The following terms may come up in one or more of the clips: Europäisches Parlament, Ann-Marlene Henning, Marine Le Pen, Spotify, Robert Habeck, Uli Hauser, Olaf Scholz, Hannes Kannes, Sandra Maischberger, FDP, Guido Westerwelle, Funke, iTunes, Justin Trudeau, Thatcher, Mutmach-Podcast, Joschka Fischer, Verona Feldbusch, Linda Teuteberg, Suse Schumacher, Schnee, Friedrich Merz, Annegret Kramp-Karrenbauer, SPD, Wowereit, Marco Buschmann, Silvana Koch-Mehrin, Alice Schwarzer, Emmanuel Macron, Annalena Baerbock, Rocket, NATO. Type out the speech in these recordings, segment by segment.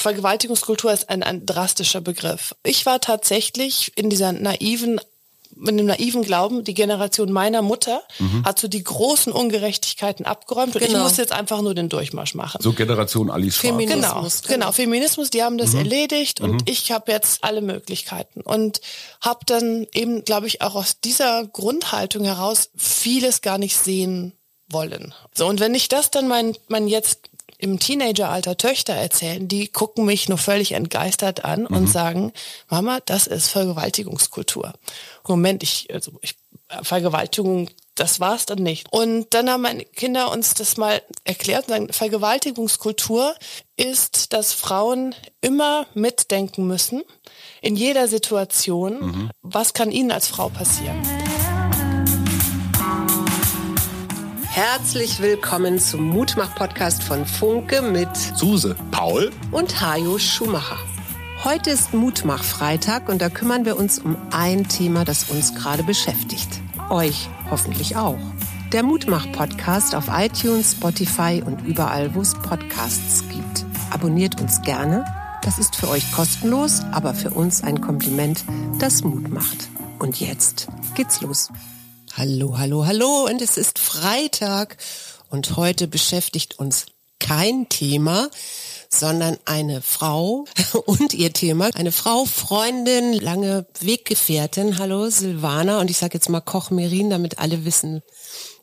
Vergewaltigungskultur ist ein drastischer Begriff. Ich war tatsächlich in dem naiven Glauben, die Generation meiner Mutter hat so die großen Ungerechtigkeiten abgeräumt und ich muss jetzt einfach nur den Durchmarsch machen. So Generation Alice Schwarzer. Feminismus. Genau, Feminismus, die haben das erledigt und ich habe jetzt alle Möglichkeiten und habe dann eben, glaube ich, auch aus dieser Grundhaltung heraus vieles gar nicht sehen wollen. So, und wenn ich das dann mein jetzt im Teenageralter Töchter erzählen, die gucken mich nur völlig entgeistert an und sagen, Mama, das ist Vergewaltigungskultur. Moment, Vergewaltigung, das war's dann nicht. Und dann haben meine Kinder uns das mal erklärt und sagen, Vergewaltigungskultur ist, dass Frauen immer mitdenken müssen, in jeder Situation, was kann ihnen als Frau passieren. Herzlich willkommen zum Mutmach-Podcast von Funke mit Suse, Paul und Hajo Schumacher. Heute ist Mutmach-Freitag und da kümmern wir uns um ein Thema, das uns gerade beschäftigt. Euch hoffentlich auch. Der Mutmach-Podcast auf iTunes, Spotify und überall, wo es Podcasts gibt. Abonniert uns gerne. Das ist für euch kostenlos, aber für uns ein Kompliment, das Mut macht. Und jetzt geht's los. Hallo, hallo, hallo und es ist Freitag und heute beschäftigt uns kein Thema, sondern eine Frau und ihr Thema. Eine Frau, Freundin, lange Weggefährtin. Hallo Silvana und ich sage jetzt mal Koch-Mehrin, damit alle wissen,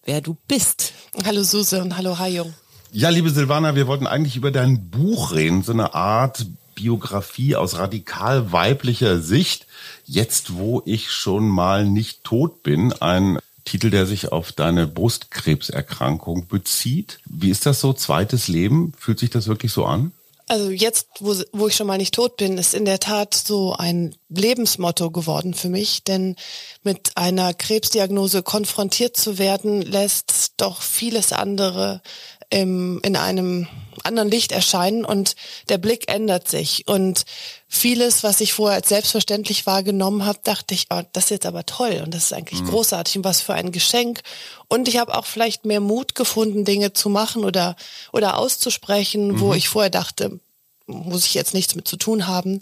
wer du bist. Hallo Suse und hallo Hajo. Ja, liebe Silvana, wir wollten eigentlich über dein Buch reden, so eine Art Biografie aus radikal weiblicher Sicht. Jetzt, wo ich schon mal nicht tot bin, ein Titel, der sich auf deine Brustkrebserkrankung bezieht. Wie ist das so, zweites Leben? Fühlt sich das wirklich so an? Also jetzt, wo ich schon mal nicht tot bin, ist in der Tat so ein Lebensmotto geworden für mich, denn mit einer Krebsdiagnose konfrontiert zu werden, lässt doch vieles andere in einem anderen Licht erscheinen und der Blick ändert sich und vieles, was ich vorher als selbstverständlich wahrgenommen habe, dachte ich, oh, das ist jetzt aber toll und das ist eigentlich großartig und was für ein Geschenk und ich habe auch vielleicht mehr Mut gefunden, Dinge zu machen oder auszusprechen, wo ich vorher dachte, muss ich jetzt nichts mit zu tun haben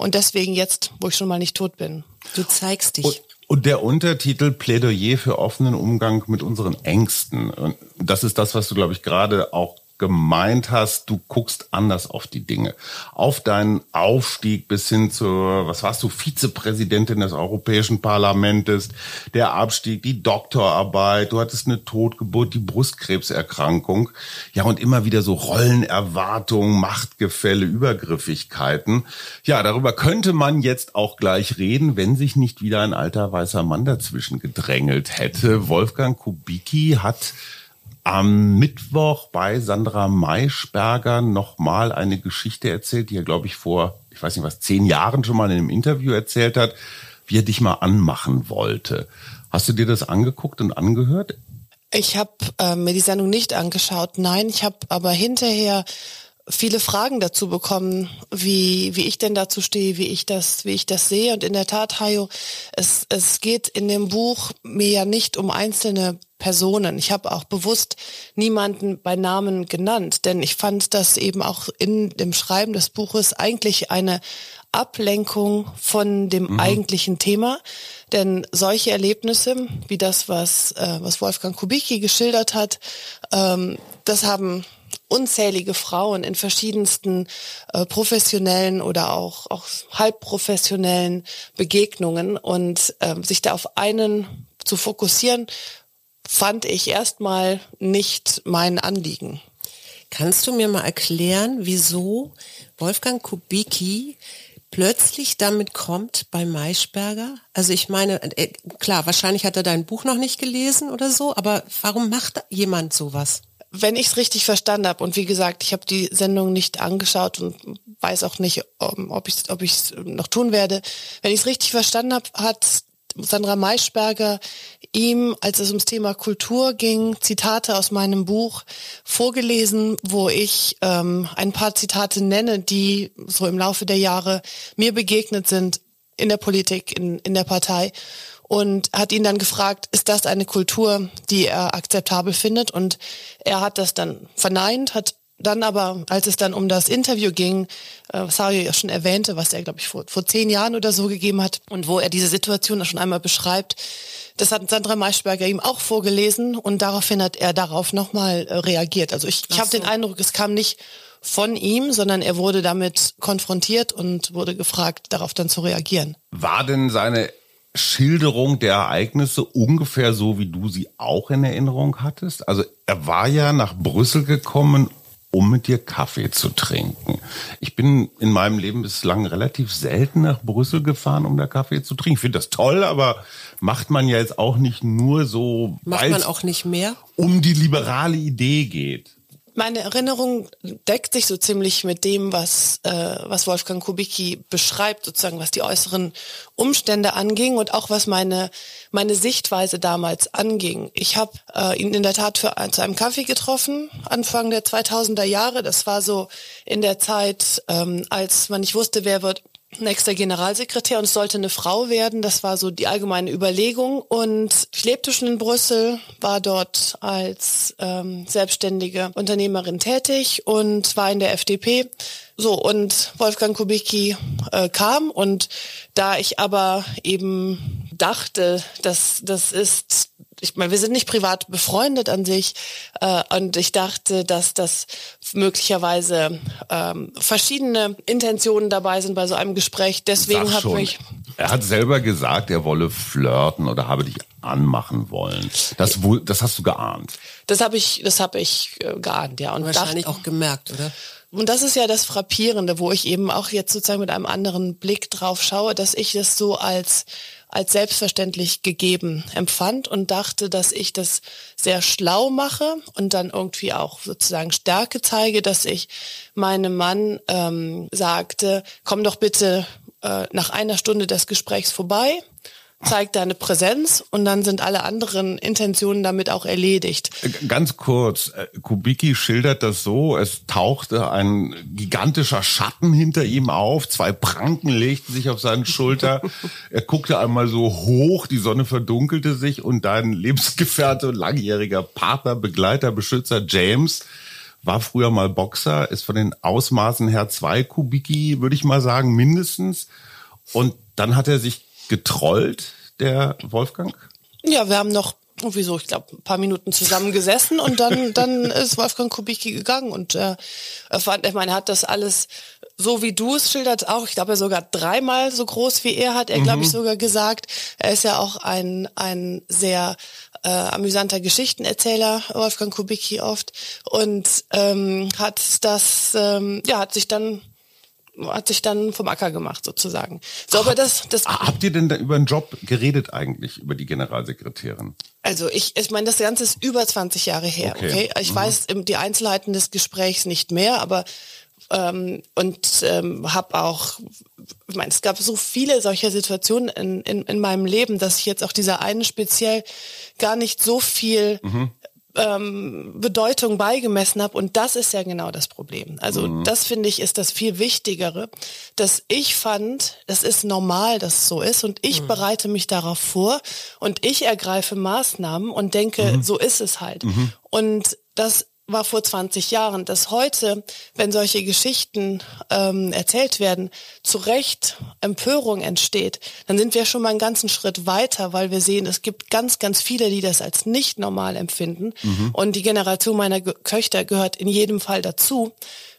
und deswegen jetzt, wo ich schon mal nicht tot bin. Du zeigst dich. Und der Untertitel Plädoyer für offenen Umgang mit unseren Ängsten. Und das ist das, was du, glaube ich, gerade auch gemeint hast. Du guckst anders auf die Dinge. Auf deinen Aufstieg bis hin zur, was warst du, Vizepräsidentin des Europäischen Parlaments, der Abstieg, die Doktorarbeit, du hattest eine Totgeburt, die Brustkrebserkrankung. Ja, und immer wieder so Rollenerwartungen, Machtgefälle, Übergriffigkeiten. Ja, darüber könnte man jetzt auch gleich reden, wenn sich nicht wieder ein alter weißer Mann dazwischen gedrängelt hätte. Wolfgang Kubicki hat am Mittwoch bei Sandra Maischberger nochmal eine Geschichte erzählt, die er, glaube ich, vor, 10 Jahren schon mal in einem Interview erzählt hat, wie er dich mal anmachen wollte. Hast du dir das angeguckt und angehört? Ich habe mir die Sendung nicht angeschaut, nein. Ich habe aber hinterher viele Fragen dazu bekommen, wie ich denn dazu stehe, wie ich das sehe. Und in der Tat, Hajo, es geht in dem Buch mir ja nicht um einzelne Personen. Ich habe auch bewusst niemanden bei Namen genannt, denn ich fand das eben auch in dem Schreiben des Buches eigentlich eine Ablenkung von dem eigentlichen Thema, denn solche Erlebnisse wie das, was Wolfgang Kubicki geschildert hat, das haben unzählige Frauen in verschiedensten professionellen oder auch halbprofessionellen Begegnungen und sich da auf einen zu fokussieren, fand ich erstmal nicht mein Anliegen. Kannst du mir mal erklären, wieso Wolfgang Kubicki plötzlich damit kommt bei Maischberger? Also ich meine, klar, wahrscheinlich hat er dein Buch noch nicht gelesen oder so, aber warum macht jemand sowas? Wenn ich es richtig verstanden habe, und wie gesagt, ich habe die Sendung nicht angeschaut und weiß auch nicht, ob ich es noch tun werde. Wenn ich es richtig verstanden habe, hat Sandra Maischberger ihm, als es ums Thema Kultur ging, Zitate aus meinem Buch vorgelesen, wo ich ein paar Zitate nenne, die so im Laufe der Jahre mir begegnet sind in der Politik, in der Partei. Und hat ihn dann gefragt, ist das eine Kultur, die er akzeptabel findet? Und er hat das dann verneint, hat Dann aber, als es dann um das Interview ging, was Sari ja schon erwähnte, was er, glaube ich, vor 10 Jahren oder so gegeben hat und wo er diese Situation schon einmal beschreibt, das hat Sandra Maischberger ihm auch vorgelesen und daraufhin hat er darauf nochmal reagiert. Also ich habe den Eindruck, es kam nicht von ihm, sondern er wurde damit konfrontiert und wurde gefragt, darauf dann zu reagieren. War denn seine Schilderung der Ereignisse ungefähr so, wie du sie auch in Erinnerung hattest? Also er war ja nach Brüssel gekommen, um mit dir Kaffee zu trinken. Ich bin in meinem Leben bislang relativ selten nach Brüssel gefahren, um da Kaffee zu trinken. Ich finde das toll, aber macht man ja jetzt auch nicht nur so, weil es um die liberale Idee geht. Meine Erinnerung deckt sich so ziemlich mit dem, was Wolfgang Kubicki beschreibt, sozusagen, was die äußeren Umstände anging und auch was meine Sichtweise damals anging. Ich habe ihn in der Tat zu einem Kaffee getroffen, Anfang der 2000er Jahre. Das war so in der Zeit, als man nicht wusste, wer wird nächster Generalsekretär und es sollte eine Frau werden. Das war so die allgemeine Überlegung. Und ich lebte schon in Brüssel, war dort als selbstständige Unternehmerin tätig und war in der FDP. So, und Wolfgang Kubicki kam und da ich aber eben dachte, dass das ist... Ich meine, wir sind nicht privat befreundet an sich und ich dachte, dass das möglicherweise verschiedene Intentionen dabei sind bei so einem Gespräch. Deswegen hat mich... Er hat selber gesagt, er wolle flirten oder habe dich anmachen wollen. Das hast du geahnt. Das habe ich geahnt, ja. Und wahrscheinlich auch gemerkt, oder? Und das ist ja das Frappierende, wo ich eben auch jetzt sozusagen mit einem anderen Blick drauf schaue, dass ich das so als selbstverständlich gegeben empfand und dachte, dass ich das sehr schlau mache und dann irgendwie auch sozusagen Stärke zeige, dass ich meinem Mann sagte, komm doch bitte nach einer Stunde des Gesprächs vorbei, zeig deine Präsenz und dann sind alle anderen Intentionen damit auch erledigt. Ganz kurz, Kubicki schildert das so, es tauchte ein gigantischer Schatten hinter ihm auf, 2 Pranken legten sich auf seine Schulter, er guckte einmal so hoch, die Sonne verdunkelte sich und dein Lebensgefährte, langjähriger Partner, Begleiter, Beschützer James war früher mal Boxer, ist von den Ausmaßen her 2 Kubicki, würde ich mal sagen, mindestens. Und dann hat er sich getrollt, der Wolfgang? Ja, wir haben noch irgendwie so, ich glaube, ein paar Minuten zusammen gesessen und dann ist Wolfgang Kubicki gegangen und er hat das alles, so wie du es schilderst, auch, ich glaube, er sogar 3-mal so groß wie er, hat er, glaube ich, sogar gesagt. Er ist ja auch ein sehr amüsanter Geschichtenerzähler, Wolfgang Kubicki oft, und hat sich dann vom Acker gemacht sozusagen. So, aber das habt ihr denn da über einen Job geredet eigentlich, über die Generalsekretärin? Also ich meine, das Ganze ist über 20 Jahre her. Okay? Ich weiß die Einzelheiten des Gesprächs nicht mehr, aber habe auch, ich meine, es gab so viele solcher Situationen in meinem Leben, dass ich jetzt auch dieser einen speziell gar nicht so viel Bedeutung beigemessen habe und das ist ja genau das Problem. Also das, finde ich, ist das viel Wichtigere, dass ich fand, das ist normal, dass es so ist und ich bereite mich darauf vor und ich ergreife Maßnahmen und denke, so ist es halt. Und das war vor 20 Jahren, dass heute, wenn solche Geschichten erzählt werden, zu Recht Empörung entsteht, dann sind wir schon mal einen ganzen Schritt weiter, weil wir sehen, es gibt ganz, ganz viele, die das als nicht normal empfinden. Und die Generation meiner Töchter gehört in jedem Fall dazu.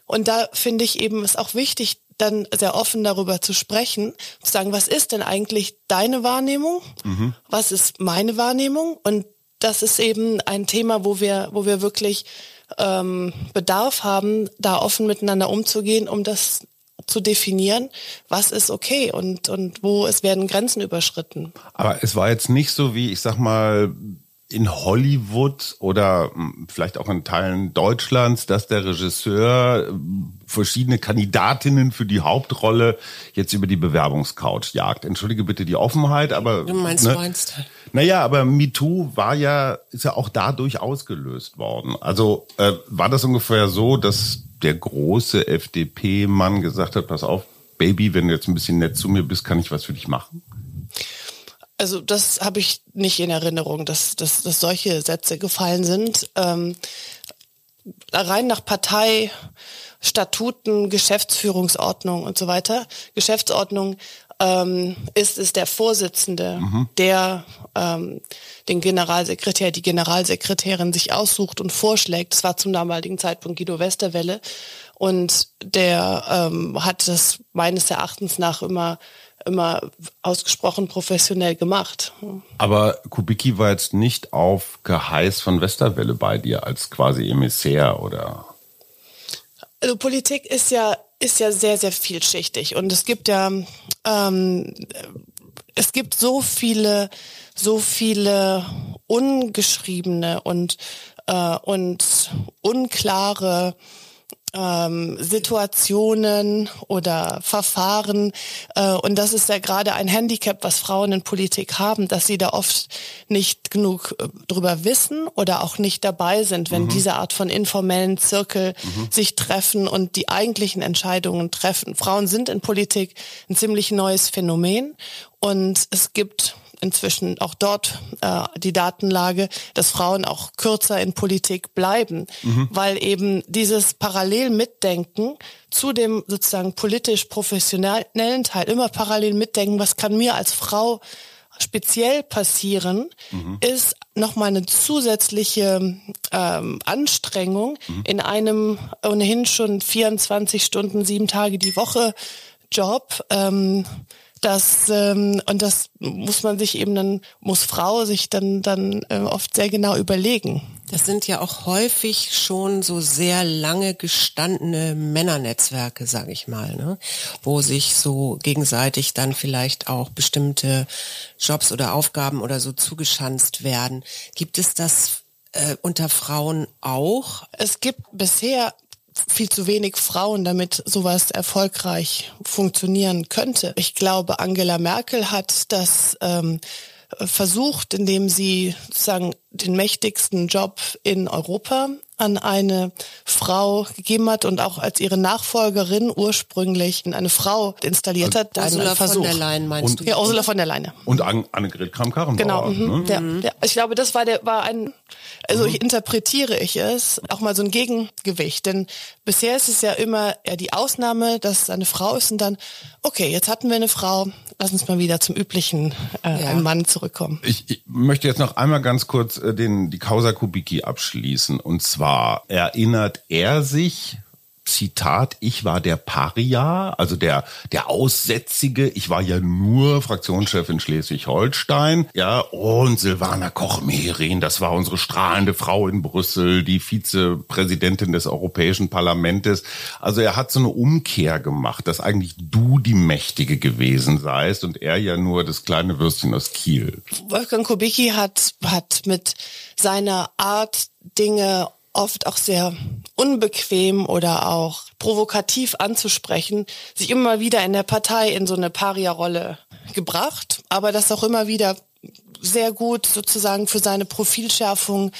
Und da finde ich eben, ist auch wichtig, dann sehr offen darüber zu sprechen, zu sagen, was ist denn eigentlich deine Wahrnehmung? Was ist meine Wahrnehmung? Und das ist eben ein Thema, wo wir wirklich Bedarf haben, da offen miteinander umzugehen, um das zu definieren, was ist okay und wo es werden Grenzen überschritten. Aber es war jetzt nicht so wie, ich sag mal, in Hollywood oder vielleicht auch in Teilen Deutschlands, dass der Regisseur verschiedene Kandidatinnen für die Hauptrolle jetzt über die Bewerbungscouch jagt. Entschuldige bitte die Offenheit, aber... Du meinst. Naja, aber MeToo ist ja auch dadurch ausgelöst worden. Also war das ungefähr so, dass der große FDP-Mann gesagt hat, pass auf, Baby, wenn du jetzt ein bisschen nett zu mir bist, kann ich was für dich machen? Also das habe ich nicht in Erinnerung, dass solche Sätze gefallen sind. rein nach Partei, Statuten, Geschäftsführungsordnung und so weiter, Geschäftsordnung, ist es der Vorsitzende, der den Generalsekretär, die Generalsekretärin sich aussucht und vorschlägt. Das war zum damaligen Zeitpunkt Guido Westerwelle. Und der hat das meines Erachtens nach immer ausgesprochen professionell gemacht. Aber Kubicki war jetzt nicht auf Geheiß von Westerwelle bei dir als quasi Emissär, oder? Also Politik ist ja sehr, sehr vielschichtig. Und es gibt ja so viele ungeschriebene und unklare Situationen oder Verfahren. Und das ist ja gerade ein Handicap, was Frauen in Politik haben, dass sie da oft nicht genug drüber wissen oder auch nicht dabei sind, wenn diese Art von informellen Zirkel sich treffen und die eigentlichen Entscheidungen treffen. Frauen sind in Politik ein ziemlich neues Phänomen und es gibt inzwischen auch dort die Datenlage, dass Frauen auch kürzer in Politik bleiben, weil eben dieses Parallelmitdenken zu dem sozusagen politisch-professionellen Teil, immer parallel mitdenken, was kann mir als Frau speziell passieren, ist nochmal eine zusätzliche Anstrengung in einem ohnehin schon 24 Stunden, 7 Tage die Woche Job, und das muss man sich eben dann, muss Frau sich dann oft sehr genau überlegen. Das sind ja auch häufig schon so sehr lange gestandene Männernetzwerke, sage ich mal, ne? Wo sich so gegenseitig dann vielleicht auch bestimmte Jobs oder Aufgaben oder so zugeschanzt werden. Gibt es das unter Frauen auch? Es gibt bisher viel zu wenig Frauen, damit sowas erfolgreich funktionieren könnte. Ich glaube, Angela Merkel hat das versucht, indem sie sozusagen den mächtigsten Job in Europa an eine Frau gegeben hat und auch als ihre Nachfolgerin ursprünglich eine Frau installiert hat. Ursula von der Leyen meinst du? Ja, Ursula von der Leyen. Und Annegret Kramp-Karrenbauer. Genau. Ne? Ja. Ich glaube, das war ein, also ich interpretiere ich es, auch mal so ein Gegengewicht. Denn bisher ist es ja immer eher die Ausnahme, dass es eine Frau ist und dann, okay, jetzt hatten wir eine Frau, lass uns mal wieder zum üblichen einen Mann zurückkommen. Ich möchte jetzt noch einmal ganz kurz die Causa Kubicki abschließen. Und zwar erinnert er sich, Zitat, ich war der Paria, also der Aussätzige, ich war ja nur Fraktionschef in Schleswig-Holstein, ja, und Silvana Koch-Mehrin, das war unsere strahlende Frau in Brüssel, die Vizepräsidentin des Europäischen Parlamentes. Also er hat so eine Umkehr gemacht, dass eigentlich du die Mächtige gewesen seist und er ja nur das kleine Würstchen aus Kiel. Wolfgang Kubicki hat mit seiner Art, Dinge oft auch sehr unbequem oder auch provokativ anzusprechen, sich immer wieder in der Partei in so eine Paria-Rolle gebracht, aber das auch immer wieder sehr gut sozusagen für seine Profilschärfung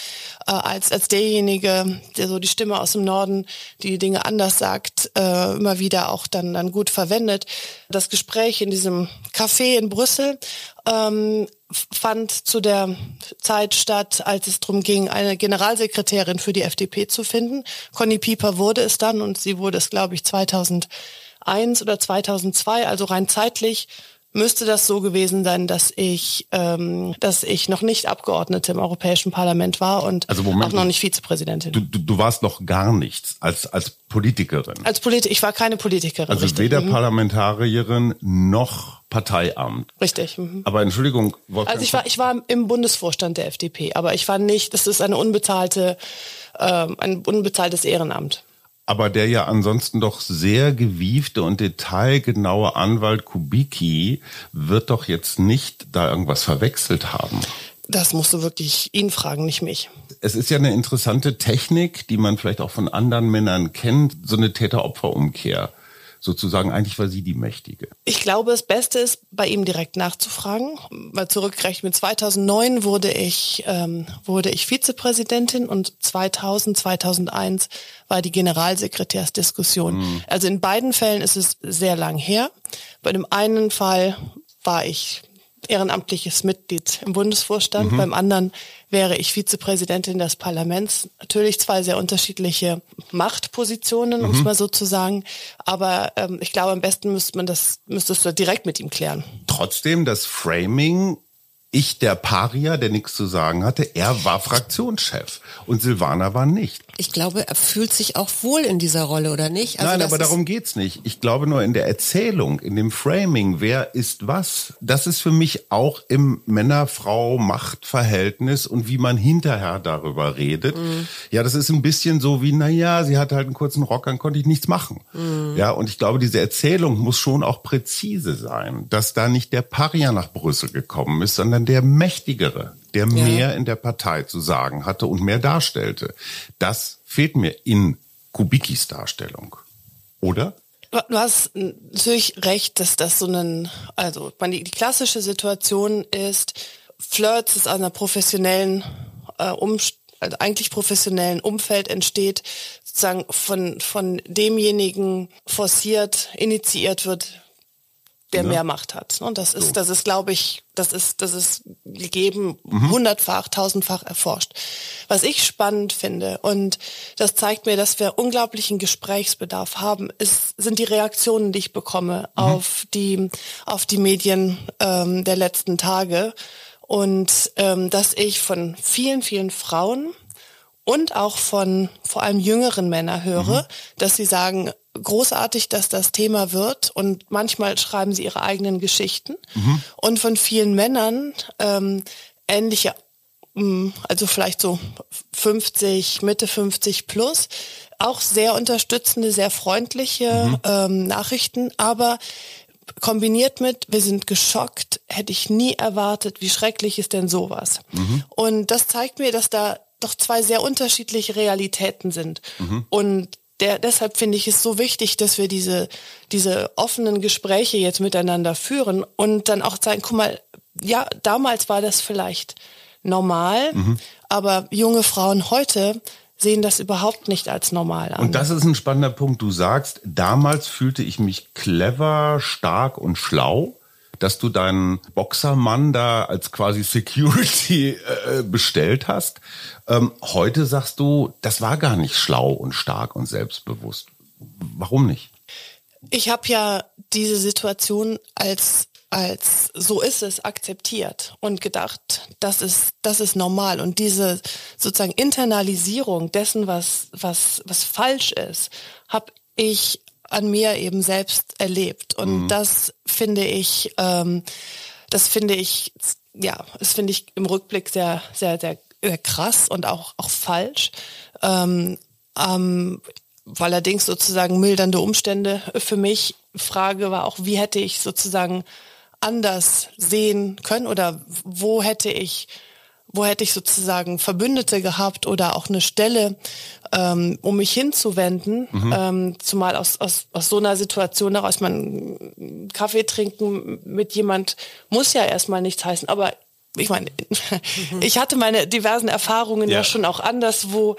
als derjenige, der so die Stimme aus dem Norden, die Dinge anders sagt, immer wieder auch dann gut verwendet. Das Gespräch in diesem Café in Brüssel fand zu der Zeit statt, als es darum ging, eine Generalsekretärin für die FDP zu finden. Conny Pieper wurde es dann und sie wurde es, glaube ich, 2001 oder 2002, also rein zeitlich müsste das so gewesen sein, dass ich noch nicht Abgeordnete im Europäischen Parlament war und also auch noch nicht Vizepräsidentin. Du warst noch gar nichts als Politikerin. Ich war keine Politikerin. Also richtig. Weder Parlamentarierin noch Parteiamt. Richtig. Aber Entschuldigung, Wolfgang. Also ich war im Bundesvorstand der FDP, aber ich war nicht. Das ist eine ein unbezahltes Ehrenamt. Aber der ja ansonsten doch sehr gewiefte und detailgenaue Anwalt Kubicki wird doch jetzt nicht da irgendwas verwechselt haben. Das musst du wirklich ihn fragen, nicht mich. Es ist ja eine interessante Technik, die man vielleicht auch von anderen Männern kennt, so eine Täter-Opfer-Umkehr. Sozusagen, eigentlich war sie die Mächtige. Ich glaube, das Beste ist, bei ihm direkt nachzufragen. Mal zurückgerechnet, 2009 wurde ich Vizepräsidentin und 2001 war die Generalsekretärsdiskussion. Also in beiden Fällen ist es sehr lang her. Bei dem einen Fall war ich ehrenamtliches Mitglied im Bundesvorstand, beim anderen wäre ich Vizepräsidentin des Parlaments. Natürlich zwei sehr unterschiedliche Machtpositionen, um es mal so zu sagen, aber ich glaube, am besten müsstest du direkt mit ihm klären. Trotzdem, das Framing, ich der Paria, der nichts zu sagen hatte, er war Fraktionschef und Silvana war nicht. Ich glaube, er fühlt sich auch wohl in dieser Rolle, oder nicht? Also nein, aber darum geht's nicht. Ich glaube nur in der Erzählung, in dem Framing, wer ist was, das ist für mich auch im Männer-Frau-Macht-Verhältnis und wie man hinterher darüber redet. Mhm. Ja, das ist ein bisschen so wie, naja, sie hatte halt einen kurzen Rock, dann konnte ich nichts machen. Mhm. Ja, und ich glaube, diese Erzählung muss schon auch präzise sein, dass da nicht der Paria nach Brüssel gekommen ist, sondern der Mächtigere, der mehr in der Partei zu sagen hatte und mehr darstellte. Das fehlt mir in Kubickis Darstellung, oder? Du hast natürlich recht, dass das die klassische Situation ist, Flirts ist an einer professionellen Umfeld entsteht, sozusagen von demjenigen forciert, initiiert wird, der mehr Macht hat. Und das ist, glaube ich, das ist gegeben, hundertfach, tausendfach erforscht. Was ich spannend finde, und das zeigt mir, dass wir unglaublichen Gesprächsbedarf haben, sind die Reaktionen, die ich bekomme auf die Medien der letzten Tage. Und dass ich von vielen, vielen Frauen und auch von vor allem jüngeren Männern höre, dass sie sagen, großartig, dass das Thema wird, und manchmal schreiben sie ihre eigenen Geschichten und von vielen Männern ähnliche, also vielleicht so 50, Mitte 50 plus, auch sehr unterstützende, sehr freundliche Nachrichten, aber kombiniert mit, wir sind geschockt, hätte ich nie erwartet, wie schrecklich ist denn sowas? Und das zeigt mir, dass da doch zwei sehr unterschiedliche Realitäten sind und deshalb finde ich es so wichtig, dass wir diese offenen Gespräche jetzt miteinander führen und dann auch zeigen, guck mal, ja, damals war das vielleicht normal, aber junge Frauen heute sehen das überhaupt nicht als normal an. Und das ist ein spannender Punkt. Du sagst, damals fühlte ich mich clever, stark und schlau, dass du deinen Boxermann da als quasi Security bestellt hast. Heute sagst du, das war gar nicht schlau und stark und selbstbewusst. Warum nicht? Ich habe ja diese Situation als so ist es akzeptiert und gedacht, das ist normal. Und diese sozusagen Internalisierung dessen, was falsch ist, habe ich an mir eben selbst erlebt, und das finde ich im Rückblick sehr, sehr, sehr, sehr krass und auch falsch. Allerdings sozusagen mildernde Umstände für mich. Frage war auch, wie hätte ich sozusagen anders sehen können, oder wo hätte ich sozusagen Verbündete gehabt oder auch eine Stelle, um mich hinzuwenden, zumal aus so einer Situation heraus, man Kaffee trinken mit jemand muss ja erstmal nichts heißen, aber ich meine, ich hatte meine diversen Erfahrungen ja schon auch anderswo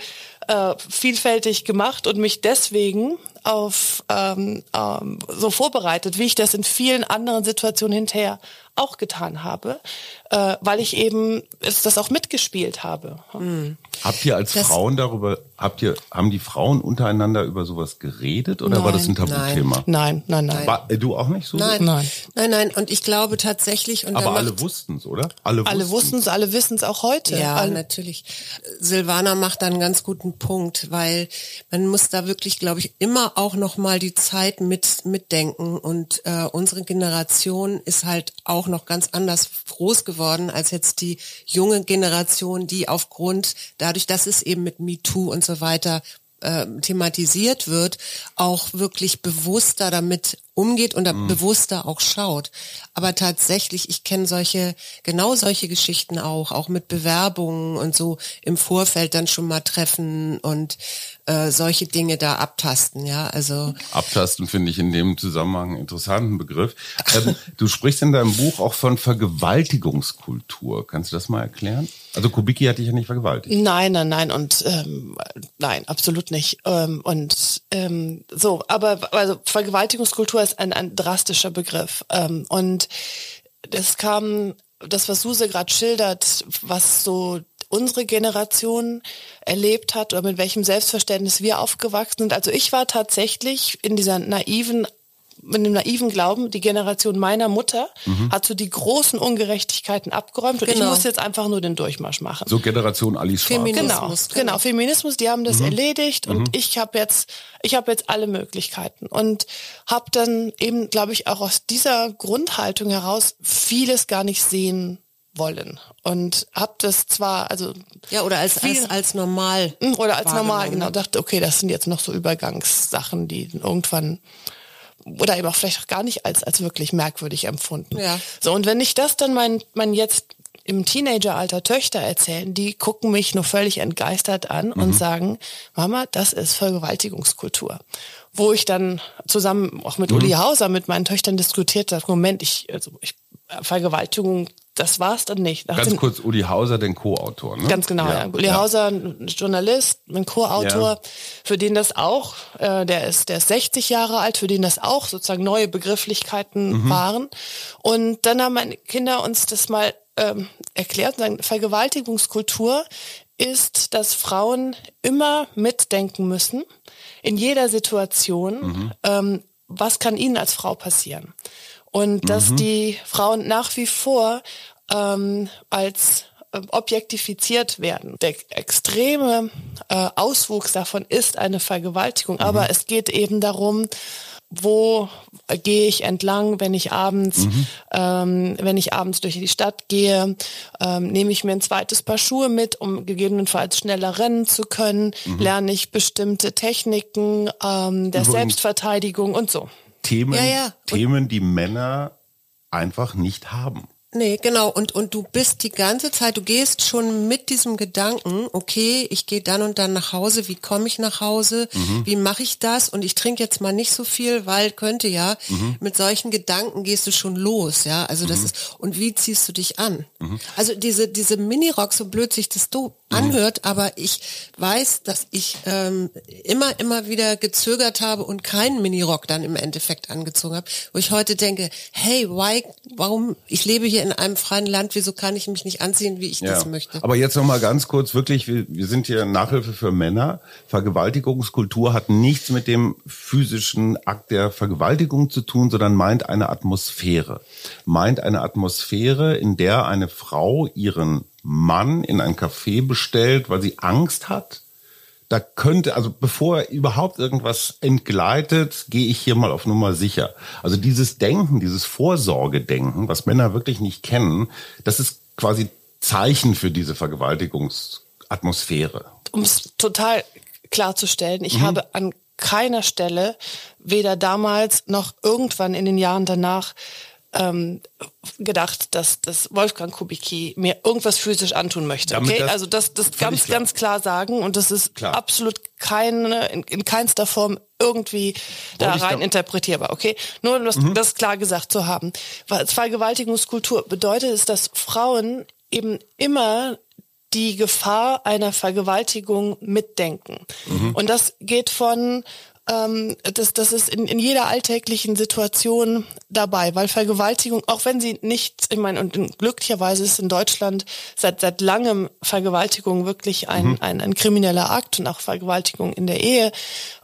vielfältig gemacht und mich deswegen auf so vorbereitet, wie ich das in vielen anderen Situationen hinterher auch getan habe, weil ich eben das auch mitgespielt habe. Mhm. Habt ihr als Frauen darüber, haben die Frauen untereinander über sowas geredet, oder war das ein Tabuthema? Nein. Du auch nicht so? Nein. Und ich glaube tatsächlich... Und aber alle wussten es, oder? Alle wussten es, alle wissen es auch heute. Ja, natürlich. Silvana macht da einen ganz guten Punkt, weil man muss da wirklich, glaube ich, immer auch nochmal die Zeit mitdenken. Und unsere Generation ist halt auch noch ganz anders groß geworden als jetzt die junge Generation, die dadurch, dass es eben mit MeToo und so weiter thematisiert wird, auch wirklich bewusster damit umgeht und bewusster auch schaut. Aber tatsächlich, ich kenne genau solche Geschichten auch mit Bewerbungen und so im Vorfeld dann schon mal treffen und solche Dinge da abtasten, ja, also. Abtasten finde ich in dem Zusammenhang einen interessanten Begriff. Du sprichst in deinem Buch auch von Vergewaltigungskultur. Kannst du das mal erklären? Also Kubicki hat dich ja nicht vergewaltigt. Nein. Und nein, absolut nicht. Vergewaltigungskultur ist ein drastischer Begriff. Und Es kam das, was Suse gerade schildert, was so unsere Generation erlebt hat oder mit welchem Selbstverständnis wir aufgewachsen sind. Also ich war tatsächlich in dem naiven Glauben, die Generation meiner Mutter hat so die großen Ungerechtigkeiten abgeräumt und ich muss jetzt einfach nur den Durchmarsch machen. So Generation Alice Schwarzer. Genau, Feminismus, die haben das erledigt und ich habe jetzt alle Möglichkeiten und habe dann eben, glaube ich, auch aus dieser Grundhaltung heraus vieles gar nicht sehen wollen und habe das zwar, also ja, oder als normal genau, dachte, okay, das sind jetzt noch so Übergangssachen, die irgendwann oder eben auch vielleicht auch gar nicht als wirklich merkwürdig empfunden. Ja. So, und wenn ich das dann meinen jetzt im Teenageralter Töchter erzählen, die gucken mich nur völlig entgeistert an und sagen, Mama, das ist Vergewaltigungskultur. Wo ich dann zusammen auch mit Uli Hauser, mit meinen Töchtern diskutiert habe, Moment, Vergewaltigung, das war's dann nicht. Kurz, Uli Hauser, den Co-Autor, ne? Ganz genau, ja. Uli Hauser, ein Journalist, ein Co-Autor, für den das auch, der ist 60 Jahre alt, für den das auch sozusagen neue Begrifflichkeiten waren. Und dann haben meine Kinder uns das mal erklärt und sagen, Vergewaltigungskultur ist, dass Frauen immer mitdenken müssen, in jeder Situation, was kann ihnen als Frau passieren. Und dass die Frauen nach wie vor als objektifiziert werden. Der extreme Auswuchs davon ist eine Vergewaltigung. Aber es geht eben darum, wo gehe ich entlang, wenn ich abends, durch die Stadt gehe, nehme ich mir ein zweites Paar Schuhe mit, um gegebenenfalls schneller rennen zu können, lerne ich bestimmte Techniken der Selbstverteidigung und so. Themen, die Männer einfach nicht haben. Nee, genau. Und du bist die ganze Zeit, du gehst schon mit diesem Gedanken, okay, ich gehe dann und dann nach Hause, wie komme ich nach Hause, wie mache ich das und ich trinke jetzt mal nicht so viel, weil könnte ja, mit solchen Gedanken gehst du schon los, ja, also das ist, und wie ziehst du dich an? Also diese Minirock, so blöd sich das anhört, aber ich weiß, dass ich immer wieder gezögert habe und keinen Minirock dann im Endeffekt angezogen habe, wo ich heute denke, hey, warum, ich lebe hier in einem freien Land, wieso kann ich mich nicht anziehen, wie ich das möchte? Aber jetzt nochmal ganz kurz, wirklich, wir sind hier Nachhilfe für Männer. Vergewaltigungskultur hat nichts mit dem physischen Akt der Vergewaltigung zu tun, sondern meint eine Atmosphäre, in der eine Frau ihren Mann in ein Café bestellt, weil sie Angst hat. Da könnte, also bevor überhaupt irgendwas entgleitet, gehe ich hier mal auf Nummer sicher. Also dieses Denken, dieses Vorsorgedenken, was Männer wirklich nicht kennen, das ist quasi Zeichen für diese Vergewaltigungsatmosphäre. Um es total klarzustellen, ich habe an keiner Stelle, weder damals noch irgendwann in den Jahren danach, gedacht, dass Wolfgang Kubicki mir irgendwas physisch antun möchte. Okay? Also das ganz, ganz klar sagen und das ist klar. Absolut in keinster Form irgendwie da rein interpretierbar. Okay? Nur um das klar gesagt zu haben. Was Vergewaltigungskultur bedeutet, ist, dass Frauen eben immer die Gefahr einer Vergewaltigung mitdenken. Und das geht von das ist in jeder alltäglichen Situation dabei, weil Vergewaltigung, auch wenn sie nicht, ich meine, und glücklicherweise ist in Deutschland seit langem Vergewaltigung wirklich ein krimineller Akt und auch Vergewaltigung in der Ehe.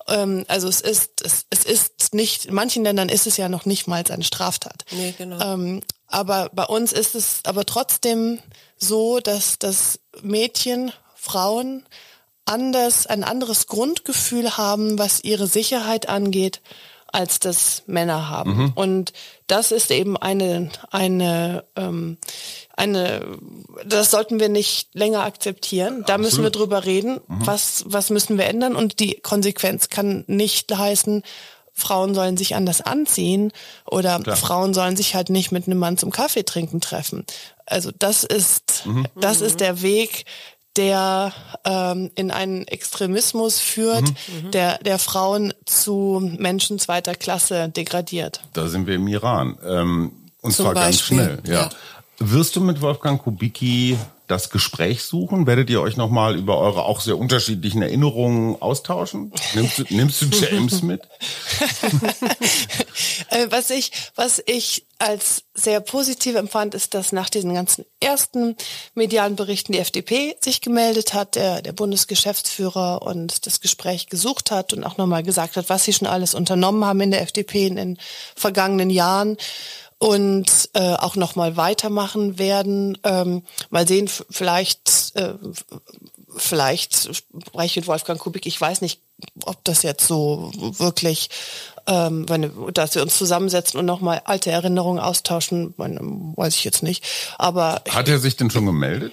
Also es ist nicht, in manchen Ländern ist es ja noch nicht mal eine Straftat. Nee, genau. Aber bei uns ist es aber trotzdem so, dass Mädchen, Frauen ein anderes Grundgefühl haben, was ihre Sicherheit angeht, als das Männer haben. Und das ist eben das sollten wir nicht länger akzeptieren. Da müssen wir drüber reden. Was müssen wir ändern? Und die Konsequenz kann nicht heißen, Frauen sollen sich anders anziehen oder Frauen sollen sich halt nicht mit einem Mann zum Kaffee trinken treffen. Also das ist der Weg, der in einen Extremismus führt, der Frauen zu Menschen zweiter Klasse degradiert. Da sind wir im Iran. Und zum Beispiel, ganz schnell. Ja. Wirst du mit Wolfgang Kubicki das Gespräch suchen? Werdet ihr euch nochmal über eure auch sehr unterschiedlichen Erinnerungen austauschen? Nimmst du James mit? Was ich als sehr positiv empfand, ist, dass nach diesen ganzen ersten medialen Berichten die FDP sich gemeldet hat, der Bundesgeschäftsführer, und das Gespräch gesucht hat und auch nochmal gesagt hat, was sie schon alles unternommen haben in der FDP in den vergangenen Jahren und auch nochmal weitermachen werden. Mal sehen, vielleicht spreche ich mit Wolfgang Kubicki, ich weiß nicht, ob das jetzt so wirklich, dass wir uns zusammensetzen und nochmal alte Erinnerungen austauschen, weiß ich jetzt nicht. Aber hat er sich denn schon gemeldet?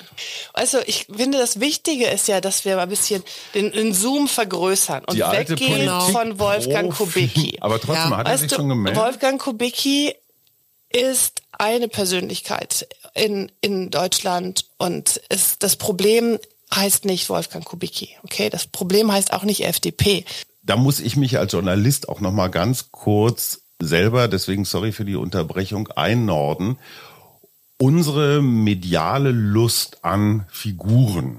Also ich finde, das Wichtige ist ja, dass wir mal ein bisschen den Zoom vergrößern und weggehen von Wolfgang Kubicki. Aber trotzdem, ja. Hat er sich schon gemeldet? Wolfgang Kubicki ist eine Persönlichkeit in Deutschland und ist das Problem heißt nicht Wolfgang Kubicki, okay? Das Problem heißt auch nicht FDP. Da muss ich mich als Journalist auch nochmal ganz kurz selber, deswegen sorry für die Unterbrechung, einnorden. Unsere mediale Lust an Figuren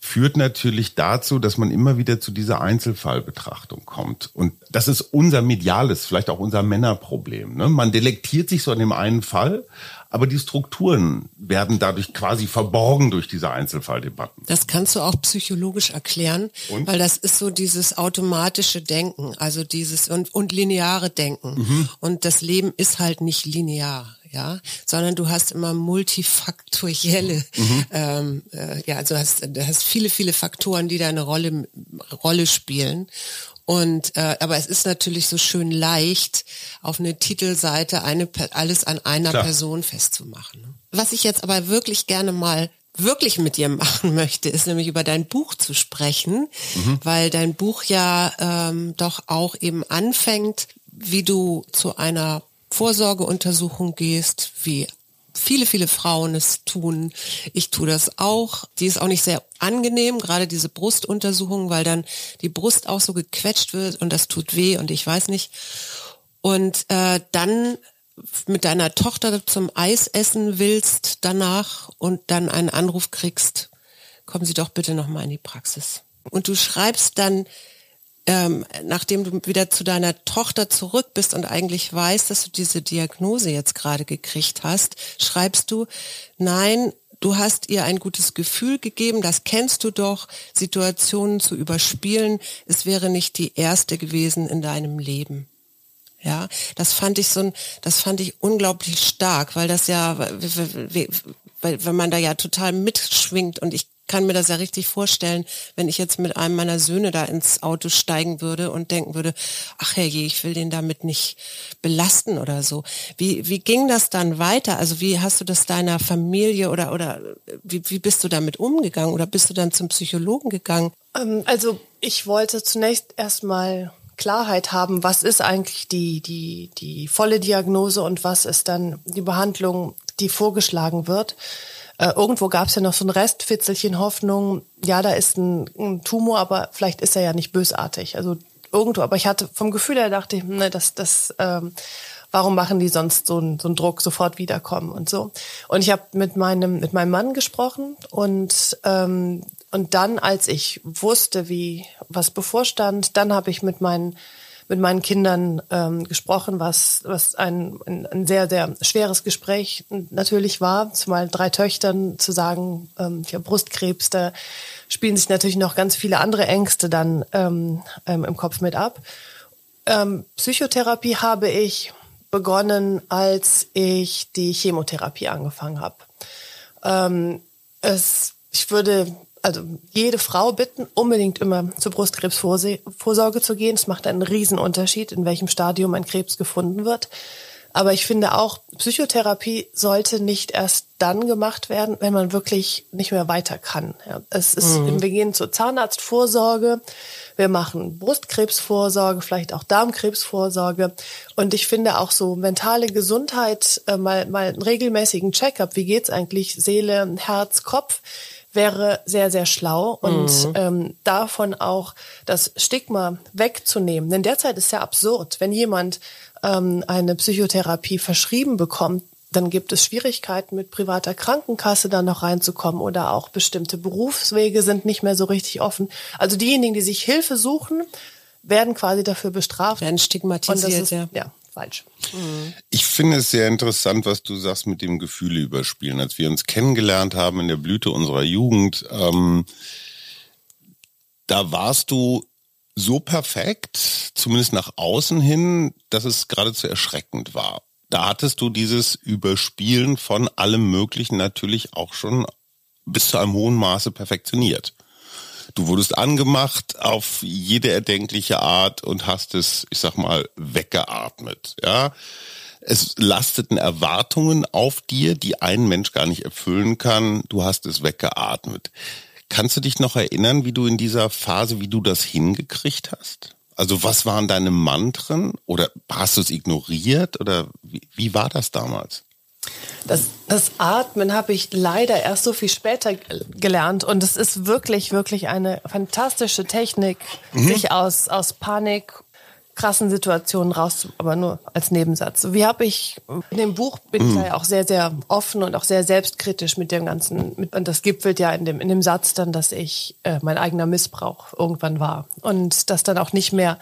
führt natürlich dazu, dass man immer wieder zu dieser Einzelfallbetrachtung kommt. Und das ist unser mediales, vielleicht auch unser Männerproblem, ne? Man delektiert sich so an dem einen Fall, aber die Strukturen werden dadurch quasi verborgen durch diese Einzelfalldebatten. Das kannst du auch psychologisch erklären, weil das ist so dieses automatische Denken, also dieses und lineare Denken. Mhm. Und das Leben ist halt nicht linear, ja, sondern du hast immer multifaktorielle, also du hast viele, viele Faktoren, die da eine Rolle spielen. Und aber es ist natürlich so schön leicht, auf eine Titelseite alles an einer Person festzumachen. Was ich jetzt aber wirklich gerne mal wirklich mit dir machen möchte, ist nämlich über dein Buch zu sprechen, weil dein Buch ja doch auch eben anfängt, wie du zu einer Vorsorgeuntersuchung gehst, wie viele, viele Frauen es tun. Ich tue das auch. Die ist auch nicht sehr angenehm, gerade diese Brustuntersuchung, weil dann die Brust auch so gequetscht wird und das tut weh und ich weiß nicht. Und dann mit deiner Tochter zum Eis essen willst danach und dann einen Anruf kriegst, kommen Sie doch bitte nochmal in die Praxis. Und du schreibst dann, nachdem du wieder zu deiner Tochter zurück bist und eigentlich weißt, dass du diese Diagnose jetzt gerade gekriegt hast, schreibst du, nein, du hast ihr ein gutes Gefühl gegeben, das kennst du doch, Situationen zu überspielen, es wäre nicht die erste gewesen in deinem Leben. Ja, das fand ich unglaublich stark, weil das ja, wenn man da ja total mitschwingt und ich kann mir das ja richtig vorstellen, wenn ich jetzt mit einem meiner Söhne da ins Auto steigen würde und denken würde, ach herrje, ich will den damit nicht belasten oder so. Wie ging das dann weiter? Also wie hast du das deiner Familie oder wie bist du damit umgegangen oder bist du dann zum Psychologen gegangen? Also ich wollte zunächst erstmal Klarheit haben, was ist eigentlich die volle Diagnose und was ist dann die Behandlung, die vorgeschlagen wird. Irgendwo gab es ja noch so ein Restfitzelchen Hoffnung, ja, da ist ein Tumor, aber vielleicht ist er ja nicht bösartig. Also irgendwo, aber ich hatte vom Gefühl her, dachte ich, ne, warum machen die sonst so einen Druck, sofort wiederkommen und so. Und ich habe mit meinem Mann gesprochen und dann, als ich wusste, was bevorstand, dann habe ich mit meinen Kindern gesprochen, was ein sehr, sehr schweres Gespräch natürlich war, zumal 3 Töchtern zu sagen, ich habe Brustkrebs, da spielen sich natürlich noch ganz viele andere Ängste dann im Kopf mit ab. Psychotherapie habe ich begonnen, als ich die Chemotherapie angefangen habe. Ich würde also jede Frau bitten, unbedingt immer zur Brustkrebsvorsorge zu gehen. Es macht einen Riesenunterschied, in welchem Stadium ein Krebs gefunden wird. Aber ich finde auch, Psychotherapie sollte nicht erst dann gemacht werden, wenn man wirklich nicht mehr weiter kann. Ja, es ist, wir gehen zur Zahnarztvorsorge, wir machen Brustkrebsvorsorge, vielleicht auch Darmkrebsvorsorge. Und ich finde auch so mentale Gesundheit, mal einen regelmäßigen Check-up, wie geht's eigentlich, Seele, Herz, Kopf, wäre sehr, sehr schlau und davon auch das Stigma wegzunehmen. Denn derzeit ist ja absurd, wenn jemand eine Psychotherapie verschrieben bekommt, Dann gibt es Schwierigkeiten, mit privater Krankenkasse da noch reinzukommen oder auch bestimmte Berufswege sind nicht mehr so richtig offen. Also diejenigen, die sich Hilfe suchen, werden quasi dafür bestraft. Werden stigmatisiert, und das ist, ja. Falsch. Mhm. Ich finde es sehr interessant, was du sagst mit dem Gefühle überspielen. Als wir uns kennengelernt haben in der Blüte unserer Jugend, da warst du so perfekt, zumindest nach außen hin, dass es geradezu erschreckend war. Da hattest du dieses Überspielen von allem Möglichen natürlich auch schon bis zu einem hohen Maße perfektioniert. Du wurdest angemacht auf jede erdenkliche Art und hast es, ich sag mal, weggeatmet. Ja, es lasteten Erwartungen auf dir, die ein Mensch gar nicht erfüllen kann. Du hast es weggeatmet. Kannst du dich noch erinnern, wie du in dieser Phase, wie du das hingekriegt hast? Also was waren deine Mantren oder hast du es ignoriert oder wie war das damals? Das Atmen habe ich leider erst so viel später gelernt und es ist wirklich, wirklich eine fantastische Technik, sich aus Panik, krassen Situationen raus, aber nur als Nebensatz. Wie habe ich, in dem Buch bin ich ja auch sehr, sehr offen und auch sehr selbstkritisch mit dem Ganzen. Und das gipfelt ja in dem Satz dann, dass ich mein eigener Missbrauch irgendwann war. Und das dann auch nicht mehr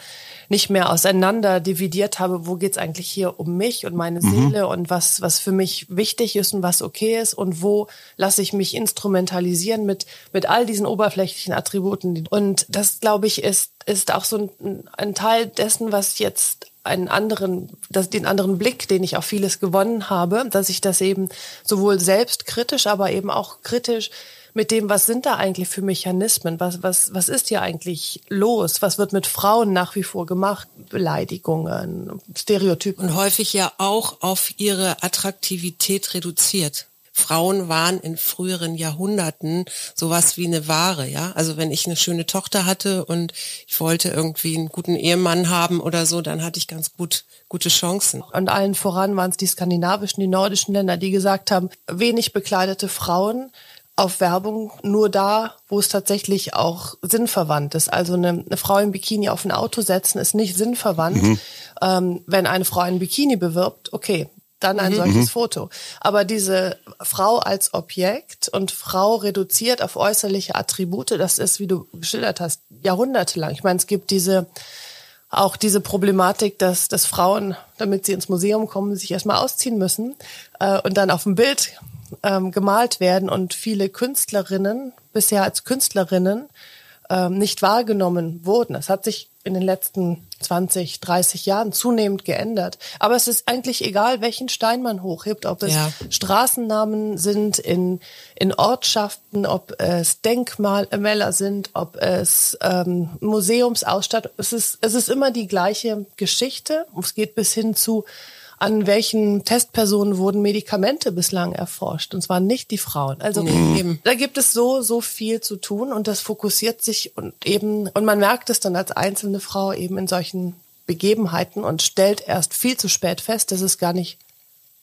auseinander dividiert habe, wo geht's eigentlich hier um mich und meine Seele und was für mich wichtig ist und was okay ist und wo lasse ich mich instrumentalisieren mit all diesen oberflächlichen Attributen. Und das, glaube ich, ist auch so ein Teil dessen, was jetzt den anderen Blick, den ich auf vieles gewonnen habe, dass ich das eben sowohl selbstkritisch, aber eben auch kritisch mit dem, was sind da eigentlich für Mechanismen? Was ist hier eigentlich los? Was wird mit Frauen nach wie vor gemacht? Beleidigungen, Stereotypen. Und häufig ja auch auf ihre Attraktivität reduziert. Frauen waren in früheren Jahrhunderten sowas wie eine Ware, ja. Also wenn ich eine schöne Tochter hatte und ich wollte irgendwie einen guten Ehemann haben oder so, dann hatte ich ganz gute Chancen. Und allen voran waren es die skandinavischen, die nordischen Länder, die gesagt haben, wenig bekleidete Frauen, auf Werbung nur da, wo es tatsächlich auch sinnverwandt ist. Also eine Frau in Bikini auf ein Auto setzen ist nicht sinnverwandt. Wenn eine Frau ein Bikini bewirbt, okay, dann ein solches Foto. Aber diese Frau als Objekt und Frau reduziert auf äußerliche Attribute, das ist, wie du geschildert hast, jahrhundertelang. Ich meine, es gibt diese Problematik, dass Frauen, damit sie ins Museum kommen, sich erstmal ausziehen müssen und dann auf dem Bild gemalt werden und viele Künstlerinnen bisher als Künstlerinnen nicht wahrgenommen wurden. Das hat sich in den letzten 20, 30 Jahren zunehmend geändert. Aber es ist eigentlich egal, welchen Stein man hochhebt, ob es Straßennamen sind in Ortschaften, ob es Denkmäler sind, ob es Museumsausstattung. Es ist immer die gleiche Geschichte. Es geht bis hin zu, an welchen Testpersonen wurden Medikamente bislang erforscht? Und zwar nicht die Frauen. Also eben, da gibt es so viel zu tun und das fokussiert sich und man merkt es dann als einzelne Frau eben in solchen Begebenheiten und stellt erst viel zu spät fest, dass es gar nicht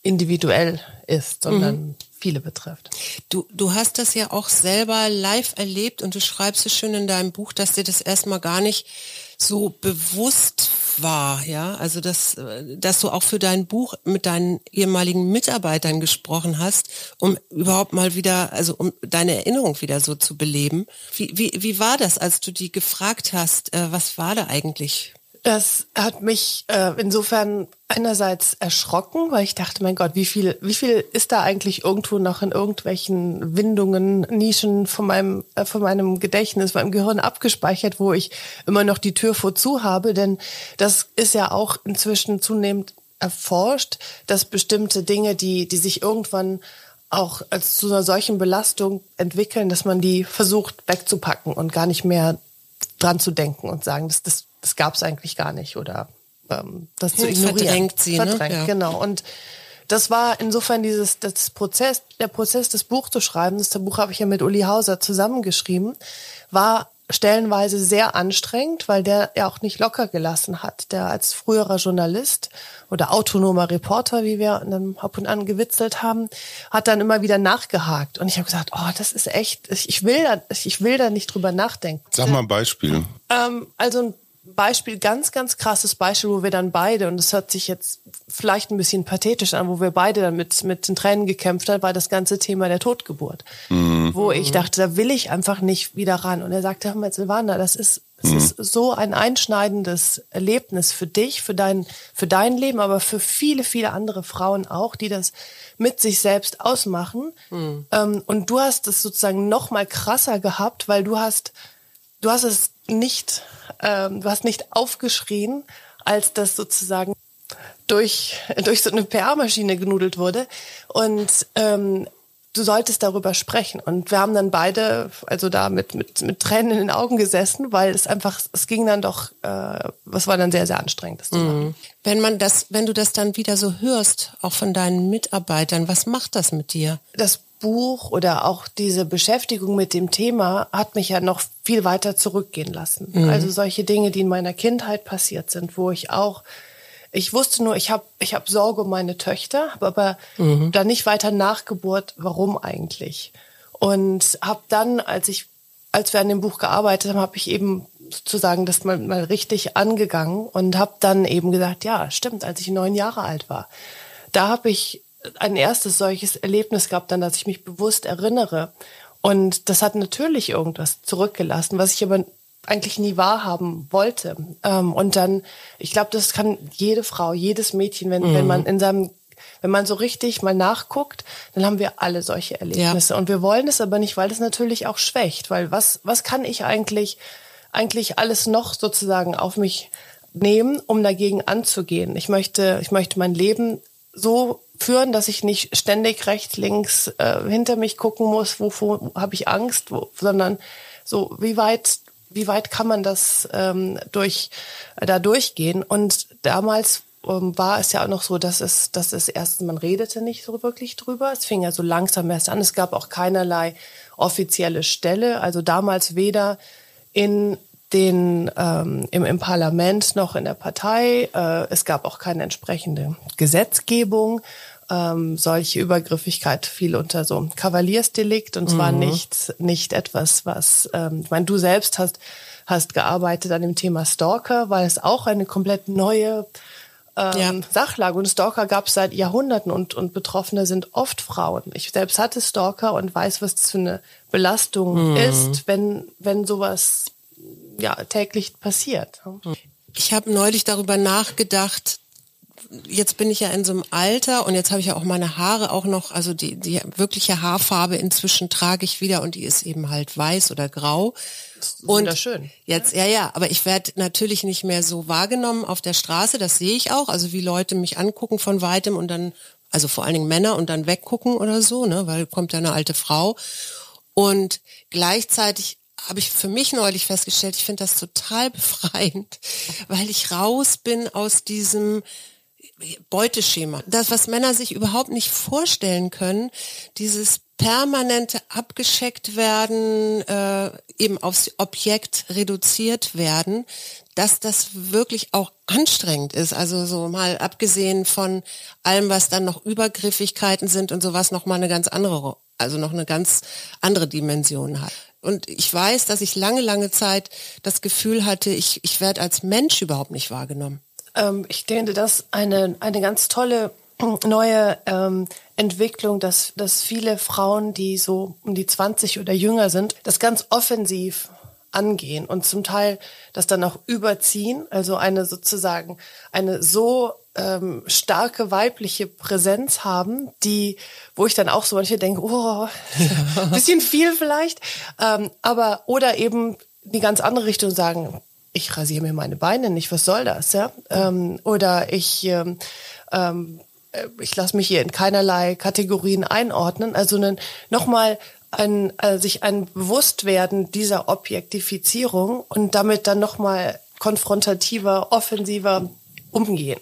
individuell ist, sondern viele betrifft. Du hast das ja auch selber live erlebt und du schreibst so schön in deinem Buch, dass dir das erstmal gar nicht so bewusst war, ja, also dass du auch für dein Buch mit deinen ehemaligen Mitarbeitern gesprochen hast, um überhaupt mal wieder, also um deine Erinnerung wieder so zu beleben. Wie war das, als du die gefragt hast, was war da eigentlich? Das hat mich insofern einerseits erschrocken, weil ich dachte, mein Gott, wie viel ist da eigentlich irgendwo noch in irgendwelchen Windungen, Nischen von meinem Gedächtnis, meinem Gehirn abgespeichert, wo ich immer noch die Tür vorzu habe, denn das ist ja auch inzwischen zunehmend erforscht, dass bestimmte Dinge, die sich irgendwann auch als zu einer solchen Belastung entwickeln, dass man die versucht wegzupacken und gar nicht mehr dran zu denken und sagen, das gab es eigentlich gar nicht oder das zu ignorieren. Verdrängt sie, ne? Ja. Genau. Und das war insofern der Prozess, das Buch zu schreiben, das Buch habe ich ja mit Uli Hauser zusammengeschrieben, war stellenweise sehr anstrengend, weil der ja auch nicht locker gelassen hat. Der als früherer Journalist oder autonomer Reporter, wie wir dann ab und an gewitzelt haben, hat dann immer wieder nachgehakt. Und ich habe gesagt, das ist echt, ich will da nicht drüber nachdenken. Sag mal ein Beispiel. Also ein Beispiel, ganz, ganz krasses Beispiel, wo wir dann beide, und das hört sich jetzt vielleicht ein bisschen pathetisch an, wo wir beide dann mit den Tränen gekämpft haben, war das ganze Thema der Totgeburt. Mhm. Wo ich dachte, da will ich einfach nicht wieder ran. Und er sagte, Silvana, das ist so ein einschneidendes Erlebnis für dich, für dein Leben, aber für viele, viele andere Frauen auch, die das mit sich selbst ausmachen. Mhm. Und du hast es sozusagen noch mal krasser gehabt, weil du hast es nicht... Du hast nicht aufgeschrien, als das sozusagen durch so eine PR-Maschine genudelt wurde. Und du solltest darüber sprechen. Und wir haben dann beide also da mit Tränen in den Augen gesessen, weil es ging dann doch, was war dann sehr, sehr anstrengend, das zu machen. Wenn du das dann wieder so hörst, auch von deinen Mitarbeitern, was macht das mit dir? Das Buch oder auch diese Beschäftigung mit dem Thema hat mich ja noch viel weiter zurückgehen lassen. Mhm. Also solche Dinge, die in meiner Kindheit passiert sind, wo ich wusste nur, ich hab Sorge um meine Töchter, habe aber dann nicht weiter nachgebohrt, warum eigentlich. Und habe dann, als wir an dem Buch gearbeitet haben, habe ich eben sozusagen das mal richtig angegangen und habe dann eben gesagt, ja, stimmt, als ich 9 Jahre alt war, da habe ich ein erstes solches Erlebnis gehabt, an das ich mich bewusst erinnere. Und das hat natürlich irgendwas zurückgelassen, was ich aber eigentlich nie wahrhaben wollte. Und dann, ich glaube, das kann jede Frau, jedes Mädchen, wenn man so richtig mal nachguckt, dann haben wir alle solche Erlebnisse. Ja. Und wir wollen es aber nicht, weil das natürlich auch schwächt. Weil was kann ich eigentlich alles noch sozusagen auf mich nehmen, um dagegen anzugehen? Ich möchte mein Leben so führen, dass ich nicht ständig rechts, links hinter mich gucken muss, wovor habe ich Angst, sondern so, wie weit kann man das da durchgehen? Und damals war es ja auch noch so, dass es erstens, man redete nicht so wirklich drüber, es fing ja so langsam erst an, es gab auch keinerlei offizielle Stelle, also damals weder in den im Parlament noch in der Partei. Es gab auch keine entsprechende Gesetzgebung. Solche Übergriffigkeit fiel unter so Kavaliersdelikt und zwar nicht etwas, was ich meine, du selbst hast gearbeitet an dem Thema Stalker, weil es auch eine komplett neue Sachlage, und Stalker gab es seit Jahrhunderten und Betroffene sind oft Frauen. Ich selbst hatte Stalker und weiß, was das für eine Belastung ist, wenn sowas täglich passiert. Ich habe neulich darüber nachgedacht, jetzt bin ich ja in so einem Alter und jetzt habe ich ja auch meine Haare auch noch, also die wirkliche Haarfarbe inzwischen trage ich wieder und die ist eben halt weiß oder grau. Das ist wunderschön. Jetzt, ja, aber ich werde natürlich nicht mehr so wahrgenommen auf der Straße, das sehe ich auch, also wie Leute mich angucken von Weitem und dann, also vor allen Dingen Männer und dann weggucken oder so, ne, weil kommt ja eine alte Frau. Und gleichzeitig habe ich für mich neulich festgestellt, ich finde das total befreiend, weil ich raus bin aus diesem Beuteschema. Das, was Männer sich überhaupt nicht vorstellen können, dieses permanente abgescheckt werden, eben aufs Objekt reduziert werden, dass das wirklich auch anstrengend ist. Also so mal abgesehen von allem, was dann noch Übergriffigkeiten sind und sowas, noch eine ganz andere Dimension hat. Und ich weiß, dass ich lange Zeit das Gefühl hatte, ich werde als Mensch überhaupt nicht wahrgenommen. Ich denke, das ist eine ganz tolle neue Entwicklung, dass viele Frauen, die so um die 20 oder jünger sind, das ganz offensiv angehen und zum Teil das dann auch überziehen. Also eine so starke weibliche Präsenz haben, wo ich dann auch so manche denke, ein bisschen viel vielleicht, aber oder eben die ganz andere Richtung sagen, ich rasiere mir meine Beine nicht, was soll das, ja? Oder ich lasse mich hier in keinerlei Kategorien einordnen, also sich ein Bewusstwerden dieser Objektifizierung und damit dann nochmal konfrontativer, offensiver umgehen.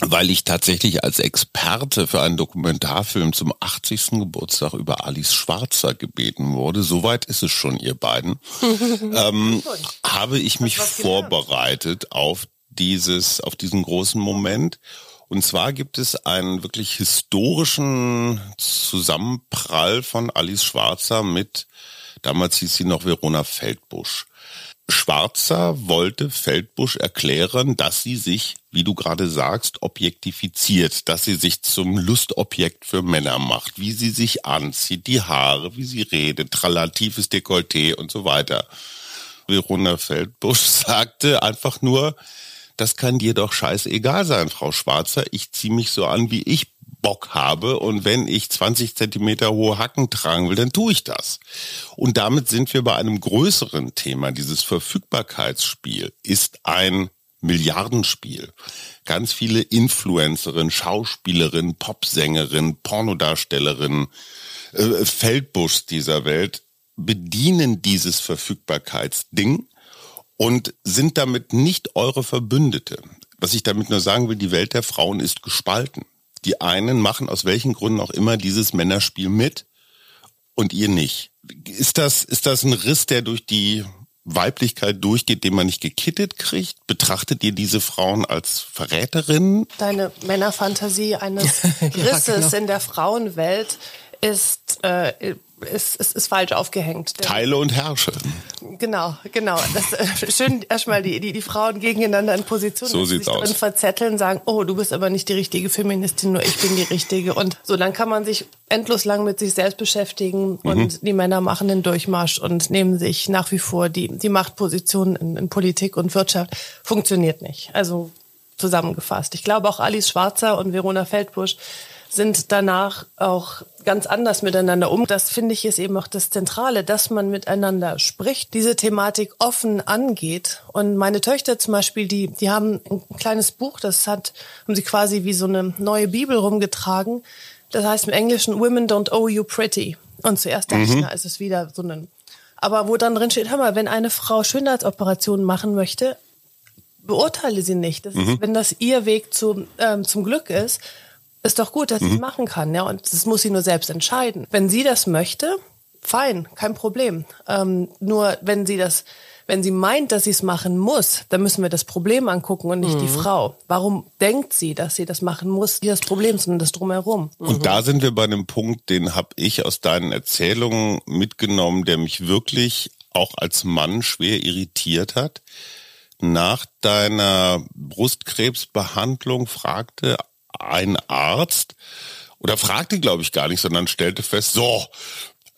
Weil ich tatsächlich als Experte für einen Dokumentarfilm zum 80. Geburtstag über Alice Schwarzer gebeten wurde, soweit ist es schon, ihr beiden, habe ich mich vorbereitet auf diesen großen Moment. Und zwar gibt es einen wirklich historischen Zusammenprall von Alice Schwarzer mit, damals hieß sie noch Verona Feldbusch. Schwarzer wollte Feldbusch erklären, dass sie sich, wie du gerade sagst, objektifiziert, dass sie sich zum Lustobjekt für Männer macht, wie sie sich anzieht, die Haare, wie sie redet, relatives Dekolleté und so weiter. Verona Feldbusch sagte einfach nur, das kann dir doch scheißegal sein, Frau Schwarzer, ich ziehe mich so an, wie ich Bock habe, und wenn ich 20 Zentimeter hohe Hacken tragen will, dann tue ich das. Und damit sind wir bei einem größeren Thema. Dieses Verfügbarkeitsspiel ist ein Milliardenspiel. Ganz viele Influencerinnen, Schauspielerinnen, Popsängerinnen, Pornodarstellerinnen, Feldbuschs dieser Welt bedienen dieses Verfügbarkeitsding und sind damit nicht eure Verbündete. Was ich damit nur sagen will, die Welt der Frauen ist gespalten. Die einen machen aus welchen Gründen auch immer dieses Männerspiel mit und ihr nicht. Ist das ein Riss, der durch die Weiblichkeit durchgeht, den man nicht gekittet kriegt? Betrachtet ihr diese Frauen als Verräterinnen? Deine Männerfantasie eines Risses ja, genau. in der Frauenwelt ist falsch aufgehängt. Teile und herrsche. Genau. Das, schön erstmal die Frauen gegeneinander in Position so sieht's aus. Drin verzetteln, sagen, oh, du bist aber nicht die richtige Feministin, nur ich bin die richtige. Und so, dann kann man sich endlos lang mit sich selbst beschäftigen und die Männer machen den Durchmarsch und nehmen sich nach wie vor die Machtposition in Politik und Wirtschaft. Funktioniert nicht. Also zusammengefasst. Ich glaube, auch Alice Schwarzer und Verona Feldbusch sind danach auch ganz anders miteinander um. Das finde ich ist eben auch das Zentrale, dass man miteinander spricht, diese Thematik offen angeht. Und meine Töchter zum Beispiel, die haben ein kleines Buch, haben sie quasi wie so eine neue Bibel rumgetragen. Das heißt im Englischen Women Don't Owe You Pretty. Und zuerst dachte ich, na, es ist wieder so ein, aber wo dann drin steht, hör mal, wenn eine Frau Schönheitsoperationen machen möchte, beurteile sie nicht. Das ist, wenn das ihr Weg zum Glück ist, ist doch gut, dass sie es machen kann, ja, und das muss sie nur selbst entscheiden. Wenn sie das möchte, fein, kein Problem. Nur wenn sie meint, dass sie es machen muss, dann müssen wir das Problem angucken und nicht die Frau. Warum denkt sie, dass sie das machen muss? Nicht das Problem, sondern das Drumherum. Und da sind wir bei einem Punkt, den habe ich aus deinen Erzählungen mitgenommen, der mich wirklich auch als Mann schwer irritiert hat. Nach deiner Brustkrebsbehandlung fragte ein Arzt, oder fragte, glaube ich, gar nicht, sondern stellte fest, so,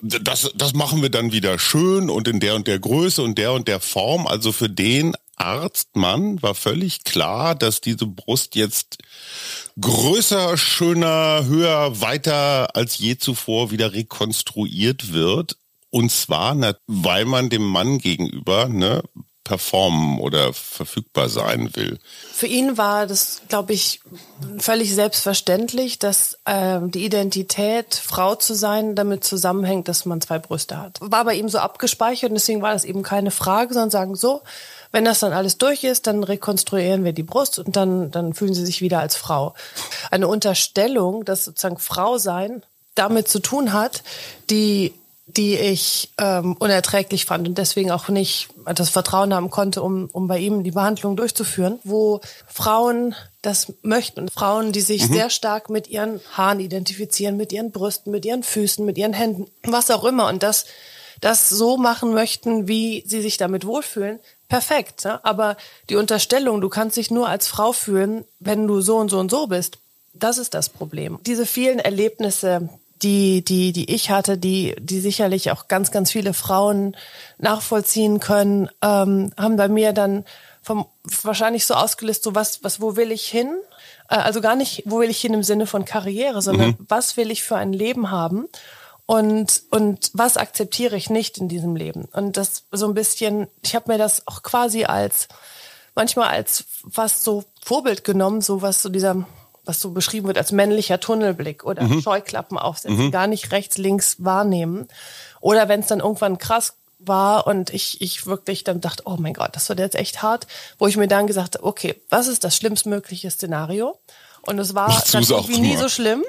das machen wir dann wieder schön und in der und der Größe und der Form. Also für den Arztmann war völlig klar, dass diese Brust jetzt größer, schöner, höher, weiter als je zuvor wieder rekonstruiert wird. Und zwar, weil man dem Mann gegenüber, ne, performen oder verfügbar sein will. Für ihn war das, glaube ich, völlig selbstverständlich, dass die Identität, Frau zu sein, damit zusammenhängt, dass man zwei Brüste hat. War bei ihm so abgespeichert und deswegen war das eben keine Frage, sondern sagen so, wenn das dann alles durch ist, dann rekonstruieren wir die Brust und dann fühlen sie sich wieder als Frau. Eine Unterstellung, dass sozusagen Frau sein damit zu tun hat, die ich unerträglich fand und deswegen auch nicht das Vertrauen haben konnte, um bei ihm die Behandlung durchzuführen, wo Frauen das möchten. Und Frauen, die sich sehr stark mit ihren Haaren identifizieren, mit ihren Brüsten, mit ihren Füßen, mit ihren Händen, was auch immer. Und das so machen möchten, wie sie sich damit wohlfühlen, perfekt. Ne? Aber die Unterstellung, du kannst dich nur als Frau fühlen, wenn du so und so und so bist, das ist das Problem. Diese vielen Erlebnisse, die ich hatte, die sicherlich auch ganz, ganz viele Frauen nachvollziehen können, haben bei mir dann wahrscheinlich so ausgelistet, so wo will ich hin? Also gar nicht, wo will ich hin im Sinne von Karriere, sondern was will ich für ein Leben haben? Und was akzeptiere ich nicht in diesem Leben? Und das so ein bisschen, ich habe mir das auch quasi manchmal als fast so Vorbild genommen, so was so dieser, was so beschrieben wird als männlicher Tunnelblick oder Scheuklappen aufsetzen, gar nicht rechts, links wahrnehmen. Oder wenn es dann irgendwann krass war und ich wirklich dann dachte, oh mein Gott, das wird jetzt echt hart, wo ich mir dann gesagt habe, okay, was ist das schlimmstmögliche Szenario? Und es war dann irgendwie nie so schlimm.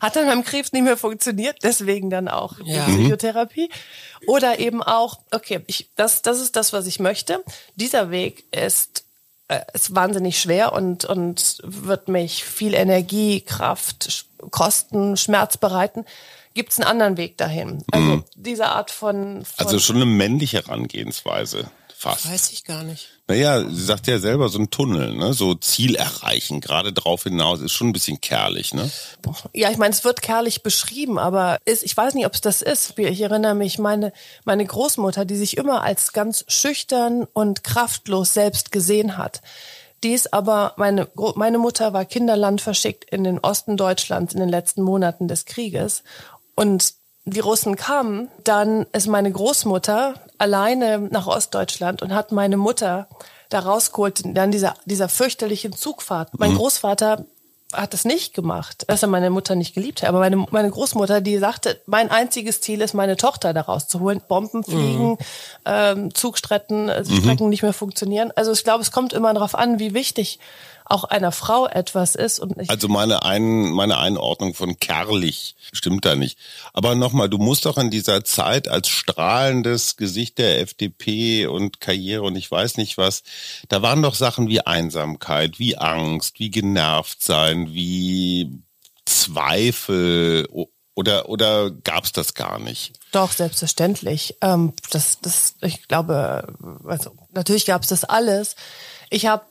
Hat dann beim Krebs nicht mehr funktioniert, deswegen dann auch Psychotherapie. Oder eben auch, okay, das ist das, was ich möchte. Dieser Weg ist wahnsinnig schwer und wird mich viel Energie, Kraft, Kosten, Schmerz bereiten. Gibt es einen anderen Weg dahin? Also diese Art von... Also schon eine männliche Herangehensweise. zusammengefasst? Weiß ich gar nicht. Naja, sie sagt ja selber, so ein Tunnel, ne? So Ziel erreichen, gerade drauf hinaus, ist schon ein bisschen kerlich, ne? Boah. Ja, ich meine, es wird kerlich beschrieben, aber ich weiß nicht, ob es das ist. Ich erinnere mich, meine Großmutter, die sich immer als ganz schüchtern und kraftlos selbst gesehen hat. Die ist aber, meine Mutter war Kinderland verschickt in den Osten Deutschlands in den letzten Monaten des Krieges. Und die Russen kamen, dann ist meine Großmutter alleine nach Ostdeutschland und hat meine Mutter da rausgeholt, dann dieser fürchterlichen Zugfahrt. Mein Großvater hat das nicht gemacht, dass er meine Mutter nicht geliebt hat. Aber meine Großmutter, die sagte, mein einziges Ziel ist, meine Tochter da rauszuholen. Bomben fliegen, Zugstrecken nicht mehr funktionieren. Also ich glaube, es kommt immer darauf an, wie wichtig auch einer Frau etwas ist. Und also meine Einordnung von kerlich stimmt da nicht. Aber nochmal, du musst doch in dieser Zeit als strahlendes Gesicht der FDP und Karriere und ich weiß nicht was, da waren doch Sachen wie Einsamkeit, wie Angst, wie genervt sein, wie Zweifel oder gab's das gar nicht? Doch, selbstverständlich. Ich glaube, also natürlich gab's das alles. Ich habe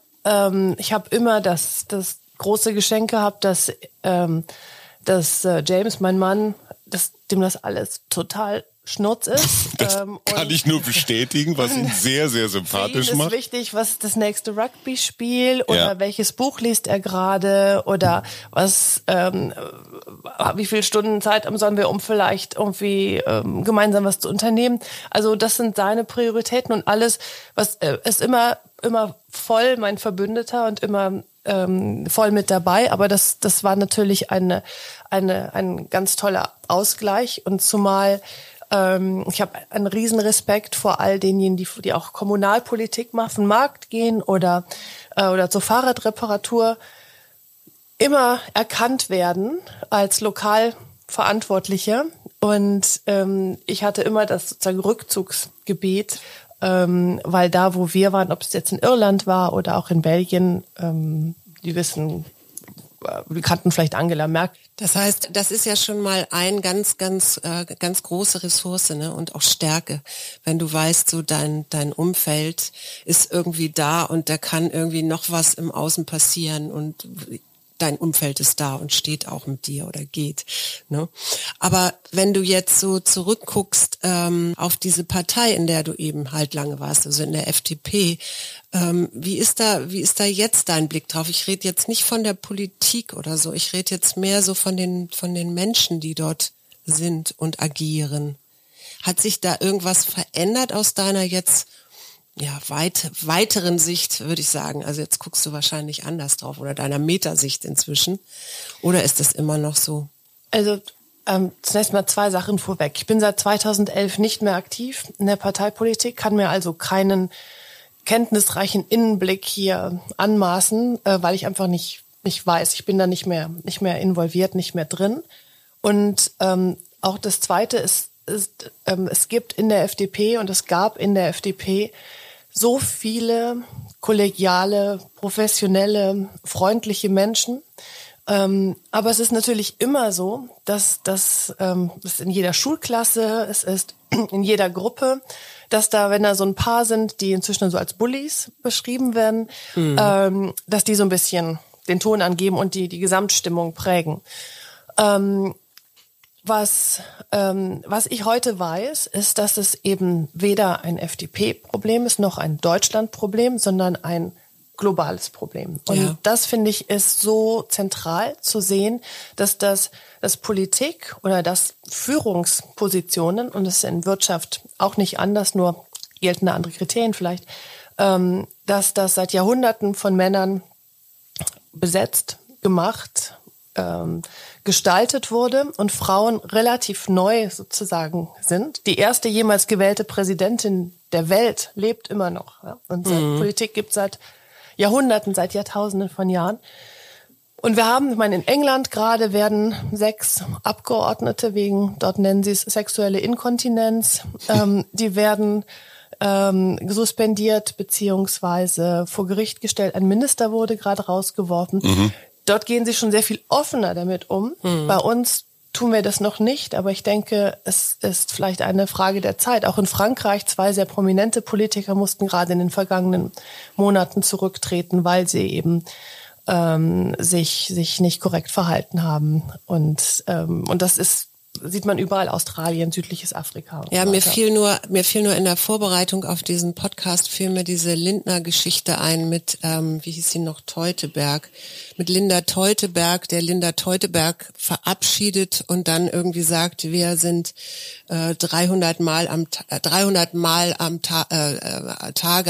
immer das große Geschenk gehabt, dass James, mein Mann, dass dem das alles total Schnurz ist. Das kann ich nur bestätigen, was ihn sehr, sehr sympathisch macht. Ist wichtig, was das nächste Rugby-Spiel oder welches Buch liest er gerade oder was, wie viele Stunden Zeit haben sollen wir, um vielleicht irgendwie gemeinsam was zu unternehmen. Also das sind seine Prioritäten und alles, was ist immer voll mein Verbündeter und immer voll mit dabei, aber das war natürlich ein ganz toller Ausgleich und zumal ich habe einen riesen Respekt vor all denjenigen, die auch Kommunalpolitik machen, auf den Markt gehen oder zur Fahrradreparatur, immer erkannt werden als Lokalverantwortliche. Und ich hatte immer das sozusagen Rückzugsgebiet, weil da, wo wir waren, ob es jetzt in Irland war oder auch in Belgien, die kannten vielleicht Angela Merkel. Das heißt, das ist ja schon mal ein ganz große Ressource, ne? Und auch Stärke, wenn du weißt, so dein Umfeld ist irgendwie da und da kann irgendwie noch was im Außen passieren und dein Umfeld ist da und steht auch mit dir oder geht, ne? Aber wenn du jetzt so zurückguckst auf diese Partei, in der du eben halt lange warst, also in der FDP, wie ist da jetzt dein Blick drauf? Ich rede jetzt nicht von der Politik oder so, ich rede jetzt mehr so von den Menschen, die dort sind und agieren. Hat sich da irgendwas verändert aus deiner jetzt weiteren Sicht, würde ich sagen? Also jetzt guckst du wahrscheinlich anders drauf oder deiner Metasicht inzwischen. Oder ist das immer noch so? Also zunächst mal zwei Sachen vorweg. Ich bin seit 2011 nicht mehr aktiv in der Parteipolitik, kann mir also keinen kenntnisreichen Innenblick hier anmaßen, weil ich einfach nicht weiß. Ich bin da nicht mehr involviert, nicht mehr drin. Und auch das Zweite ist, es gibt in der FDP und es gab in der FDP so viele kollegiale, professionelle, freundliche Menschen. Aber es ist natürlich immer so, dass das in jeder Schulklasse, es ist in jeder Gruppe, dass da, wenn da so ein paar sind, die inzwischen so als Bullies beschrieben werden, dass die so ein bisschen den Ton angeben und die Gesamtstimmung prägen. Was ich heute weiß, ist, dass es eben weder ein FDP-Problem ist, noch ein Deutschland-Problem, sondern ein globales Problem. Und das, finde ich, ist so zentral zu sehen, dass das Politik oder das Führungspositionen, und es ist in Wirtschaft auch nicht anders, nur gelten da andere Kriterien vielleicht, dass das seit Jahrhunderten von Männern besetzt, gemacht, gestaltet wurde und Frauen relativ neu sozusagen sind. Die erste jemals gewählte Präsidentin der Welt lebt immer noch. Ja? Und Politik gibt es seit Jahrhunderten, seit Jahrtausenden von Jahren. Und wir haben, ich meine, in England gerade werden 6 Abgeordnete wegen, dort nennen sie es sexuelle Inkontinenz, die werden suspendiert beziehungsweise vor Gericht gestellt. Ein Minister wurde gerade rausgeworfen. Dort gehen sie schon sehr viel offener damit um. Bei uns tun wir das noch nicht, aber ich denke, es ist vielleicht eine Frage der Zeit. Auch in Frankreich, 2 sehr prominente Politiker mussten gerade in den vergangenen Monaten zurücktreten, weil sie eben sich nicht korrekt verhalten haben. Und das ist, sieht man überall, Australien, südliches Afrika. Und ja, so mir fiel nur in der Vorbereitung auf diesen Podcast, fiel mir diese Lindner-Geschichte ein mit, wie hieß sie noch, Teuteberg, mit Linda Teuteberg, der Linda Teuteberg verabschiedet und dann irgendwie sagt, wir sind 300 Mal am Tage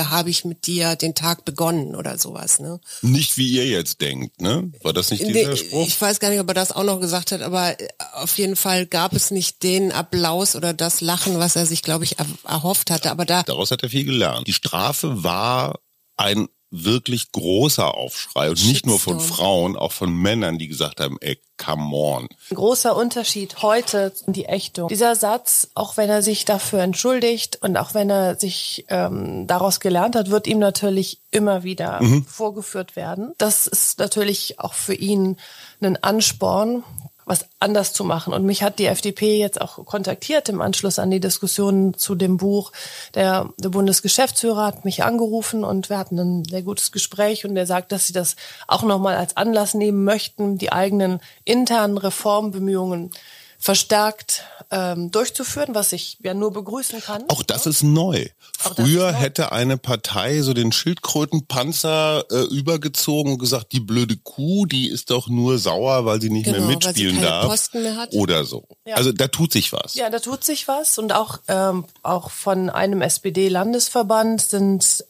habe ich mit dir den Tag begonnen oder sowas. Ne? Nicht wie ihr jetzt denkt, ne? War das nicht dieser Spruch? Ich weiß gar nicht, ob er das auch noch gesagt hat, aber auf jeden Fall gab es nicht den Applaus oder das Lachen, was er sich, glaube ich, erhofft hatte. Aber daraus hat er viel gelernt. Die Strafe war ein wirklich großer Aufschrei und nicht nur von Frauen, auch von Männern, die gesagt haben, ey, come on. Ein großer Unterschied heute in die Ächtung. Dieser Satz, auch wenn er sich dafür entschuldigt und auch wenn er sich daraus gelernt hat, wird ihm natürlich immer wieder vorgeführt werden. Das ist natürlich auch für ihn ein Ansporn, was anders zu machen. Und mich hat die FDP jetzt auch kontaktiert im Anschluss an die Diskussion zu dem Buch. Der Bundesgeschäftsführer hat mich angerufen und wir hatten ein sehr gutes Gespräch und er sagt, dass sie das auch nochmal als Anlass nehmen möchten, die eigenen internen Reformbemühungen verstärkt durchzuführen, was ich ja nur begrüßen kann. Auch das ist neu. Früher hätte eine Partei so den Schildkrötenpanzer übergezogen und gesagt, die blöde Kuh, die ist doch nur sauer, weil sie nicht mehr mitspielen darf. Posten mehr hat. Oder so. Ja. Also da tut sich was. Ja, da tut sich was und auch von einem SPD-Landesverband sind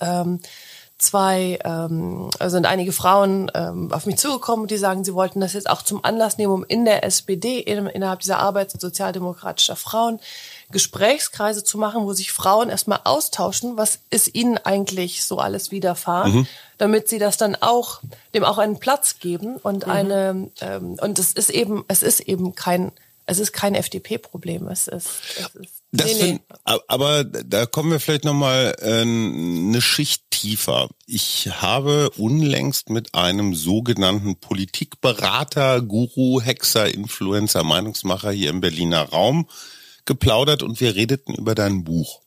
einige Frauen auf mich zugekommen und die sagen, sie wollten das jetzt auch zum Anlass nehmen, um in der SPD, innerhalb dieser Arbeits- und sozialdemokratischer Frauen, Gesprächskreise zu machen, wo sich Frauen erstmal austauschen, was ist ihnen eigentlich so alles widerfahren, damit sie das dann auch, dem auch einen Platz geben und und es ist kein FDP-Problem, es ist aber da kommen wir vielleicht nochmal eine Schicht tiefer. Ich habe unlängst mit einem sogenannten Politikberater, Guru, Hexer, Influencer, Meinungsmacher hier im Berliner Raum geplaudert und wir redeten über dein Buch.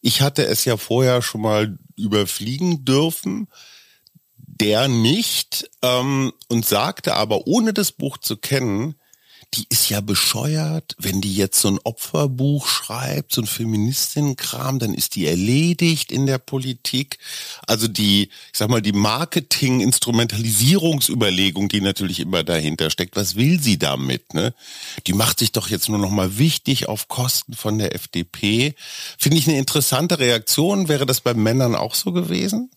Ich hatte es ja vorher schon mal überfliegen dürfen, der nicht, und sagte aber, ohne das Buch zu kennen, die ist ja bescheuert, wenn die jetzt so ein Opferbuch schreibt, so ein Feministinnenkram, dann ist die erledigt in der Politik. Also die Marketing-Instrumentalisierungsüberlegung, die natürlich immer dahinter steckt, was will sie damit, ne? Die macht sich doch jetzt nur noch mal wichtig auf Kosten von der FDP. Finde ich eine interessante Reaktion. Wäre das bei Männern auch so gewesen?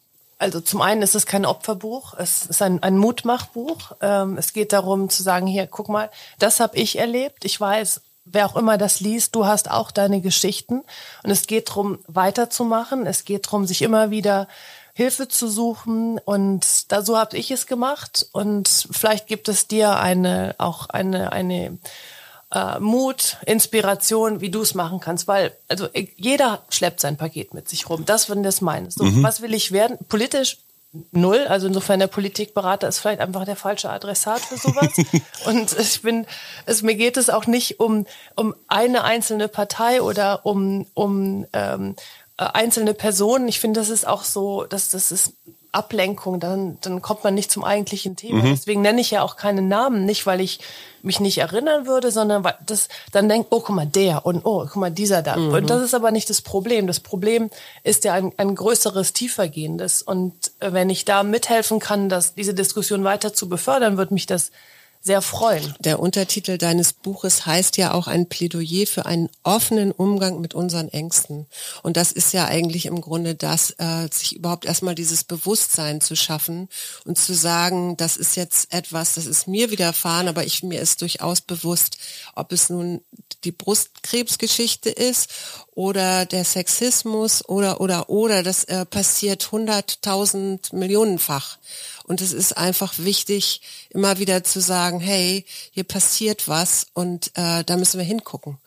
Also zum einen ist es kein Opferbuch, es ist ein Mutmachbuch. Es geht darum zu sagen, hier, guck mal, das habe ich erlebt. Ich weiß, wer auch immer das liest, du hast auch deine Geschichten. Und es geht darum, weiterzumachen. Es geht darum, sich immer wieder Hilfe zu suchen. Und da, so habe ich es gemacht. Und vielleicht gibt es dir eine Mut, Inspiration, wie du es machen kannst, weil also jeder schleppt sein Paket mit sich rum. Das, wenn das meines. So, was will ich werden? Politisch 0, also insofern der Politikberater ist vielleicht einfach der falsche Adressat für sowas. Und mir geht es auch nicht um eine einzelne Partei oder um einzelne Personen. Ich finde, das ist auch so, dass das ist Ablenkung, dann kommt man nicht zum eigentlichen Thema. Deswegen nenne ich ja auch keine Namen, nicht weil ich mich nicht erinnern würde, sondern weil das dann denkt, oh, guck mal, der und oh, guck mal, dieser da. Und das ist aber nicht das Problem. Das Problem ist ja ein größeres, tiefergehendes. Und wenn ich da mithelfen kann, dass diese Diskussion weiter zu befördern, wird mich das sehr freuen. Der Untertitel deines Buches heißt ja auch ein Plädoyer für einen offenen Umgang mit unseren Ängsten. Und das ist ja eigentlich im Grunde das, sich überhaupt erstmal dieses Bewusstsein zu schaffen und zu sagen, das ist jetzt etwas, das ist mir widerfahren, aber mir ist durchaus bewusst, ob es nun die Brustkrebsgeschichte ist oder der Sexismus oder das passiert 100.000 Millionenfach. Und es ist einfach wichtig, immer wieder zu sagen, hey, hier passiert was und da müssen wir hingucken.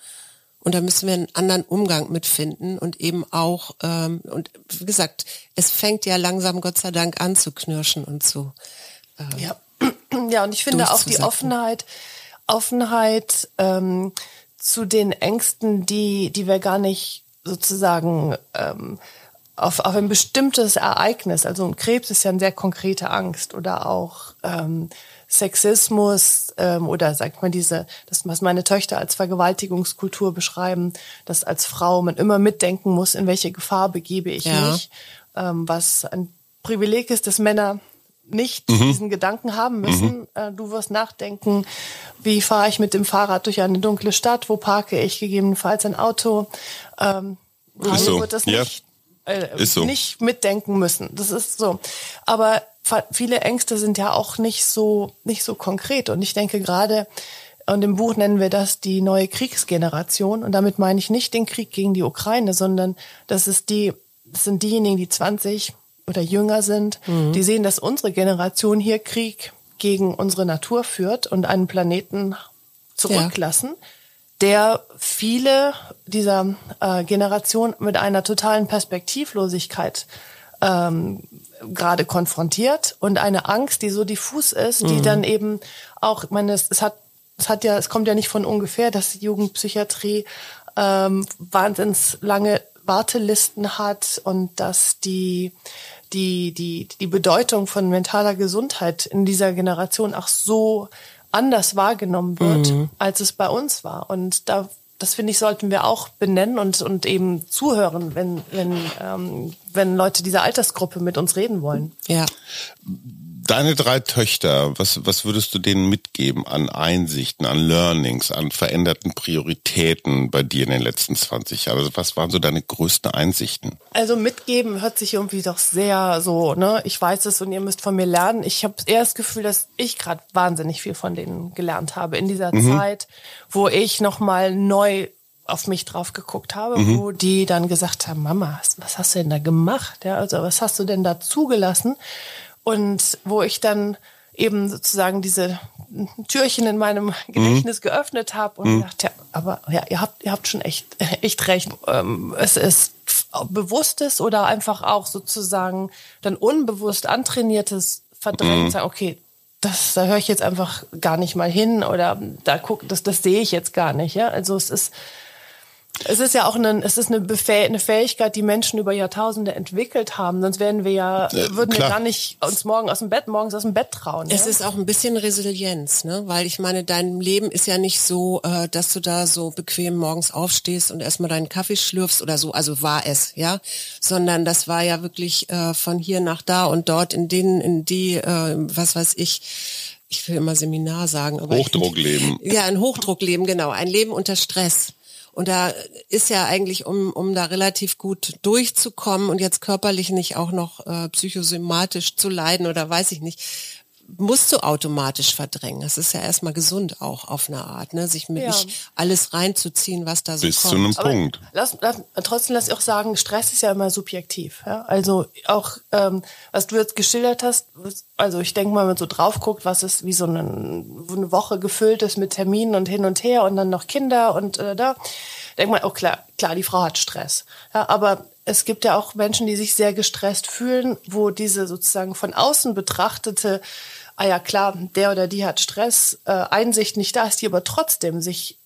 Und da müssen wir einen anderen Umgang mitfinden und eben auch, und wie gesagt, es fängt ja langsam Gott sei Dank an zu knirschen und zu. Ja, und ich finde auch die Offenheit Offenheit zu den Ängsten, die wir gar nicht sozusagen auf ein bestimmtes Ereignis, also ein Krebs ist ja eine sehr konkrete Angst, oder auch Sexismus oder sagt man das, was meine Töchter als Vergewaltigungskultur beschreiben, dass als Frau man immer mitdenken muss, in welche Gefahr begebe ich mich, was ein Privileg ist, dass Männer nicht diesen Gedanken haben müssen. Du wirst nachdenken, wie fahre ich mit dem Fahrrad durch eine dunkle Stadt, wo parke ich gegebenenfalls ein Auto. Also wird das nicht mitdenken müssen. Das ist so. Aber viele Ängste sind ja auch nicht so konkret. Und ich denke gerade, und im Buch nennen wir das die neue Kriegsgeneration. Und damit meine ich nicht den Krieg gegen die Ukraine, sondern das sind diejenigen, die 20 oder jünger sind, die sehen, dass unsere Generation hier Krieg gegen unsere Natur führt und einen Planeten zurücklassen, der viele dieser Generation mit einer totalen Perspektivlosigkeit gerade konfrontiert und eine Angst, die so diffus ist, die dann eben auch, ich meine, es kommt ja nicht von ungefähr, dass die Jugendpsychiatrie wahnsinns lange Wartelisten hat und dass die Bedeutung von mentaler Gesundheit in dieser Generation auch so anders wahrgenommen wird, als es bei uns war. Und das finde ich, sollten wir auch benennen und eben zuhören, wenn Leute dieser Altersgruppe mit uns reden wollen. Ja. Deine drei Töchter, was würdest du denen mitgeben an Einsichten, an Learnings, an veränderten Prioritäten bei dir in den letzten 20 Jahren? Also was waren so deine größten Einsichten? Also mitgeben hört sich irgendwie doch sehr so, ne? Ich weiß es und ihr müsst von mir lernen. Ich habe eher das Gefühl, dass ich gerade wahnsinnig viel von denen gelernt habe in dieser Zeit, wo ich nochmal neu auf mich drauf geguckt habe, wo die dann gesagt haben, Mama, was hast du denn da gemacht? Ja, also was hast du denn da zugelassen? Und wo ich dann eben sozusagen diese Türchen in meinem Gedächtnis geöffnet habe und dachte, aber ja, ihr habt schon echt recht. Es ist bewusstes oder einfach auch sozusagen dann unbewusst antrainiertes Verdrängen, sagen, okay, da höre ich jetzt einfach gar nicht mal hin oder das sehe ich jetzt gar nicht. Ja? Also es ist ja auch eine Fähigkeit, die Menschen über Jahrtausende entwickelt haben. Sonst würden wir gar nicht uns morgens aus dem Bett trauen. Es ist auch ein bisschen Resilienz, ne? Weil ich meine, dein Leben ist ja nicht so, dass du da so bequem morgens aufstehst und erstmal deinen Kaffee schlürfst oder so. Also war es, ja. Sondern das war ja wirklich von hier nach da und dort was weiß ich will immer Seminar sagen. Aber Hochdruckleben. Ein Hochdruckleben, genau. Ein Leben unter Stress. Und da ist ja eigentlich, um da relativ gut durchzukommen und jetzt körperlich nicht auch noch psychosomatisch zu leiden oder weiß ich nicht, musst du automatisch verdrängen. Das ist ja erstmal gesund auch auf eine Art, ne? Sich mit nicht alles reinzuziehen, was da so bis kommt. Bis zu einem Punkt. Trotzdem lass ich auch sagen, Stress ist ja immer subjektiv. Ja? Also auch, was du jetzt geschildert hast, also ich denke mal, wenn man so drauf guckt, was ist wie so eine Woche gefüllt ist mit Terminen und hin und her und dann noch Kinder und da, denkt man, auch klar, die Frau hat Stress. Ja, aber es gibt ja auch Menschen, die sich sehr gestresst fühlen, wo diese sozusagen von außen betrachtete, der oder die hat Stress, Einsicht nicht da ist, die aber trotzdem sich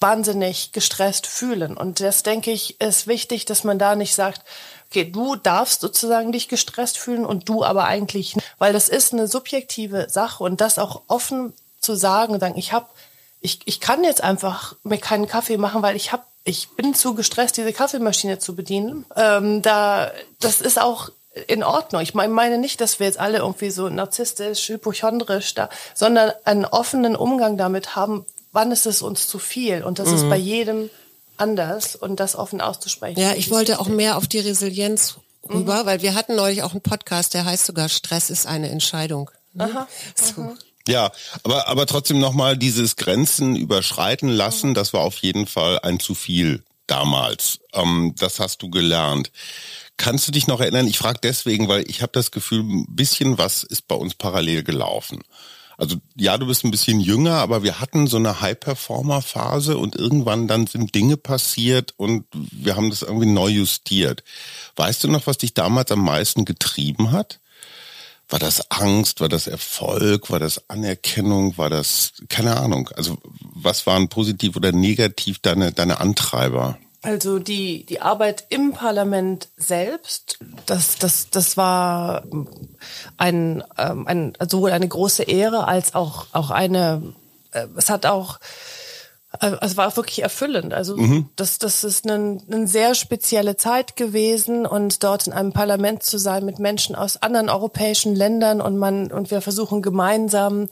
wahnsinnig gestresst fühlen. Und das, denke ich, ist wichtig, dass man da nicht sagt, okay, du darfst sozusagen dich gestresst fühlen und du aber eigentlich nicht. Weil das ist eine subjektive Sache und das auch offen zu sagen, ich kann jetzt einfach mir keinen Kaffee machen, weil ich bin zu gestresst, diese Kaffeemaschine zu bedienen. Das ist auch in Ordnung. Ich meine nicht, dass wir jetzt alle irgendwie so narzisstisch, hypochondrisch da, sondern einen offenen Umgang damit haben, wann ist es uns zu viel? Und das ist bei jedem anders und das offen auszusprechen. Ja, ich wollte auch mehr auf die Resilienz rüber, weil wir hatten neulich auch einen Podcast, der heißt sogar Stress ist eine Entscheidung. Aha. So. Ja, aber trotzdem nochmal dieses Grenzen überschreiten lassen, das war auf jeden Fall ein zu viel damals. Das hast du gelernt. Kannst du dich noch erinnern? Ich frage deswegen, weil ich habe das Gefühl, ein bisschen was ist bei uns parallel gelaufen. Also ja, du bist ein bisschen jünger, aber wir hatten so eine High-Performer-Phase und irgendwann dann sind Dinge passiert und wir haben das irgendwie neu justiert. Weißt du noch, was dich damals am meisten getrieben hat? War das Angst? War das Erfolg? War das Anerkennung? War das, keine Ahnung. Also was waren positiv oder negativ deine Antreiber? Also die Arbeit im Parlament selbst, das war ein sowohl eine große Ehre als auch eine, es hat auch, es war wirklich erfüllend. Also das ist eine sehr spezielle Zeit gewesen und dort in einem Parlament zu sein mit Menschen aus anderen europäischen Ländern und wir versuchen gemeinsam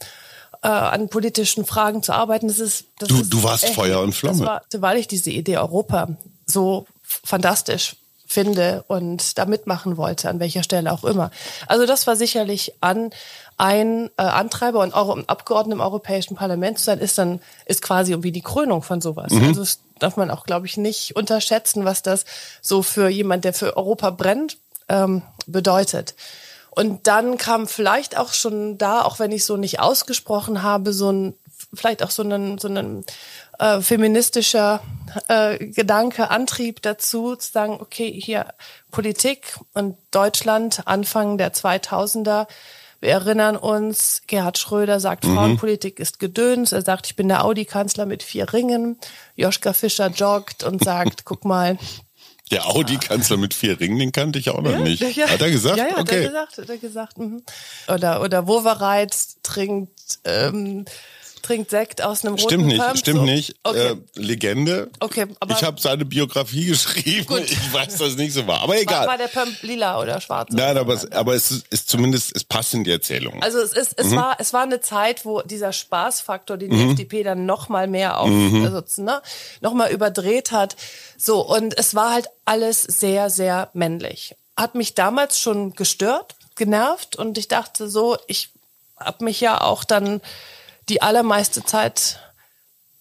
an politischen Fragen zu arbeiten. Du warst echt Feuer und Flamme. Weil ich diese Idee Europa so fantastisch finde und da mitmachen wollte, an welcher Stelle auch immer. Also das war sicherlich ein Antreiber, und auch um Abgeordneten im Europäischen Parlament zu sein, ist quasi irgendwie die Krönung von sowas. Mhm. Also das darf man auch, glaube ich, nicht unterschätzen, was das so für jemand, der für Europa brennt, bedeutet. Und dann kam vielleicht auch schon da, auch wenn ich so nicht ausgesprochen habe, so ein feministischer Gedanke, Antrieb dazu, zu sagen, okay, hier Politik und Deutschland Anfang der 2000er. Wir erinnern uns, Gerhard Schröder sagt, Frauenpolitik ist Gedöns. Er sagt, ich bin der Audi-Kanzler mit 4 Ringen. Joschka Fischer joggt und sagt, guck mal, der Audi-Kanzler mit 4 Ringen, den kannte ich auch noch nicht. Ja. Hat er gesagt? Ja, okay. Hat er gesagt. Mhm. Oder Wowereit trinkt Sekt aus einem roten Pump. Stimmt nicht. Okay. Legende. Okay, aber ich habe seine Biografie geschrieben. Gut. Ich weiß, dass es nicht so war. Aber egal. War der Pump lila oder schwarz? Nein, aber es ist zumindest, es passt in die Erzählung. Also es war eine Zeit, wo dieser Spaßfaktor, den die FDP dann nochmal mehr nochmal überdreht hat. So, und es war halt alles sehr, sehr männlich. Hat mich damals schon gestört, genervt, und ich dachte so, ich habe mich ja auch dann die allermeiste Zeit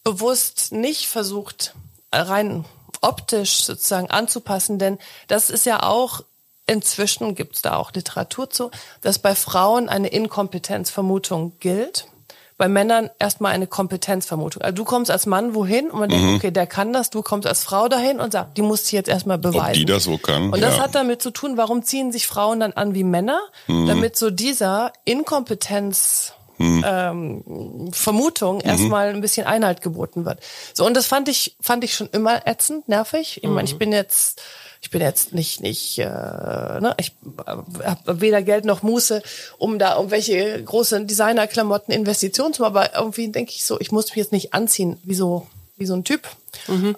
bewusst nicht versucht, rein optisch sozusagen anzupassen, denn das ist ja auch, inzwischen gibt es da auch Literatur zu, dass bei Frauen eine Inkompetenzvermutung gilt, bei Männern erstmal eine Kompetenzvermutung. Also du kommst als Mann wohin und man denkt, okay, der kann das, du kommst als Frau dahin und sagst, die muss sich jetzt erstmal beweisen. Ob die das so kann. Und das hat damit zu tun, warum ziehen sich Frauen dann an wie Männer, damit so dieser Inkompetenz Vermutung erstmal ein bisschen Einhalt geboten wird. So, und das fand ich schon immer ätzend, nervig. Ich meine, ich bin jetzt nicht ich habe weder Geld noch Muße, um da irgendwelche großen Designerklamotten Investitionen zu machen, aber irgendwie denke ich so, ich muss mich jetzt nicht anziehen wie so ein Typ,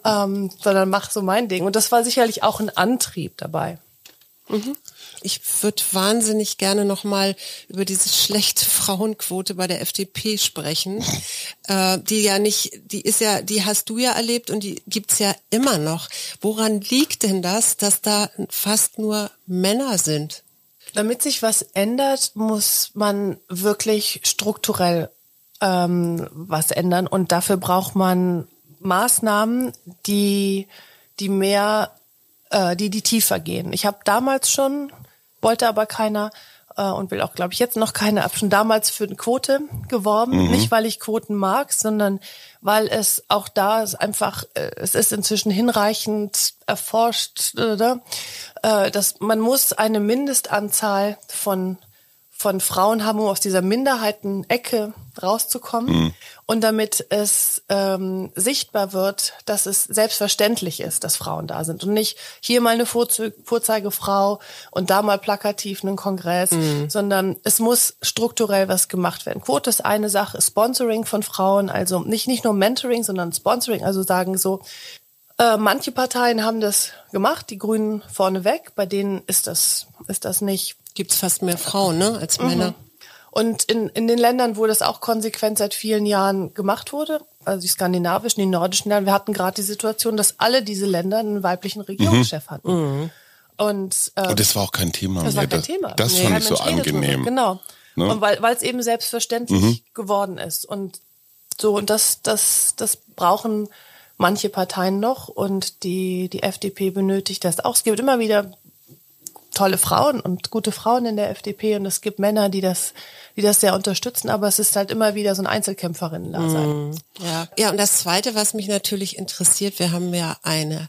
sondern mach so mein Ding. Und das war sicherlich auch ein Antrieb dabei. Mhm. Ich würde wahnsinnig gerne nochmal über diese schlechte Frauenquote bei der FDP sprechen. Die hast du ja erlebt und die gibt's ja immer noch. Woran liegt denn das, dass da fast nur Männer sind? Damit sich was ändert, muss man wirklich strukturell was ändern, und dafür braucht man Maßnahmen, die tiefer gehen. Ich habe damals schon, wollte aber keiner und will auch, glaube ich, jetzt noch keiner, habe schon damals für eine Quote geworben. Mhm. Nicht, weil ich Quoten mag, sondern weil es auch da ist einfach, es ist inzwischen hinreichend erforscht, dass man muss eine Mindestanzahl von Frauen haben, um aus dieser Minderheiten-Ecke rauszukommen, und damit es sichtbar wird, dass es selbstverständlich ist, dass Frauen da sind und nicht hier mal eine Vorzeigefrau und da mal plakativ einen Kongress, sondern es muss strukturell was gemacht werden. Quote ist eine Sache, Sponsoring von Frauen, also nicht nur Mentoring, sondern Sponsoring, also sagen so, manche Parteien haben das gemacht, die Grünen vorneweg, bei denen ist das nicht. Gibt's fast mehr Frauen, ne, als Männer. Und in den Ländern, wo das auch konsequent seit vielen Jahren gemacht wurde, also die skandinavischen, die nordischen Länder, wir hatten gerade die Situation, dass alle diese Länder einen weiblichen Regierungschef hatten. Mhm. Und das war auch kein Thema. Das war kein Thema. Das fand ich so angenehm. Genau. Ne? Und weil es eben selbstverständlich geworden ist. Und so, und das brauchen manche Parteien noch, und die FDP benötigt das auch. Es gibt immer wieder tolle Frauen und gute Frauen in der FDP, und es gibt Männer, die das sehr unterstützen, aber es ist halt immer wieder so ein Einzelkämpferinnen-Dasein. Ja, und das Zweite, was mich natürlich interessiert, wir haben ja eine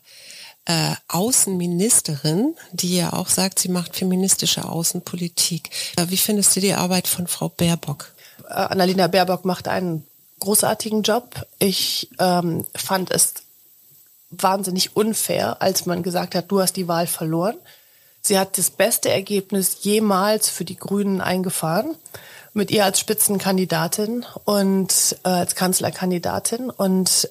Außenministerin, die ja auch sagt, sie macht feministische Außenpolitik. Wie findest du die Arbeit von Frau Baerbock? Annalena Baerbock macht einen großartigen Job. Ich fand es wahnsinnig unfair, als man gesagt hat, du hast die Wahl verloren. Sie hat das beste Ergebnis jemals für die Grünen eingefahren, mit ihr als Spitzenkandidatin und als Kanzlerkandidatin. Und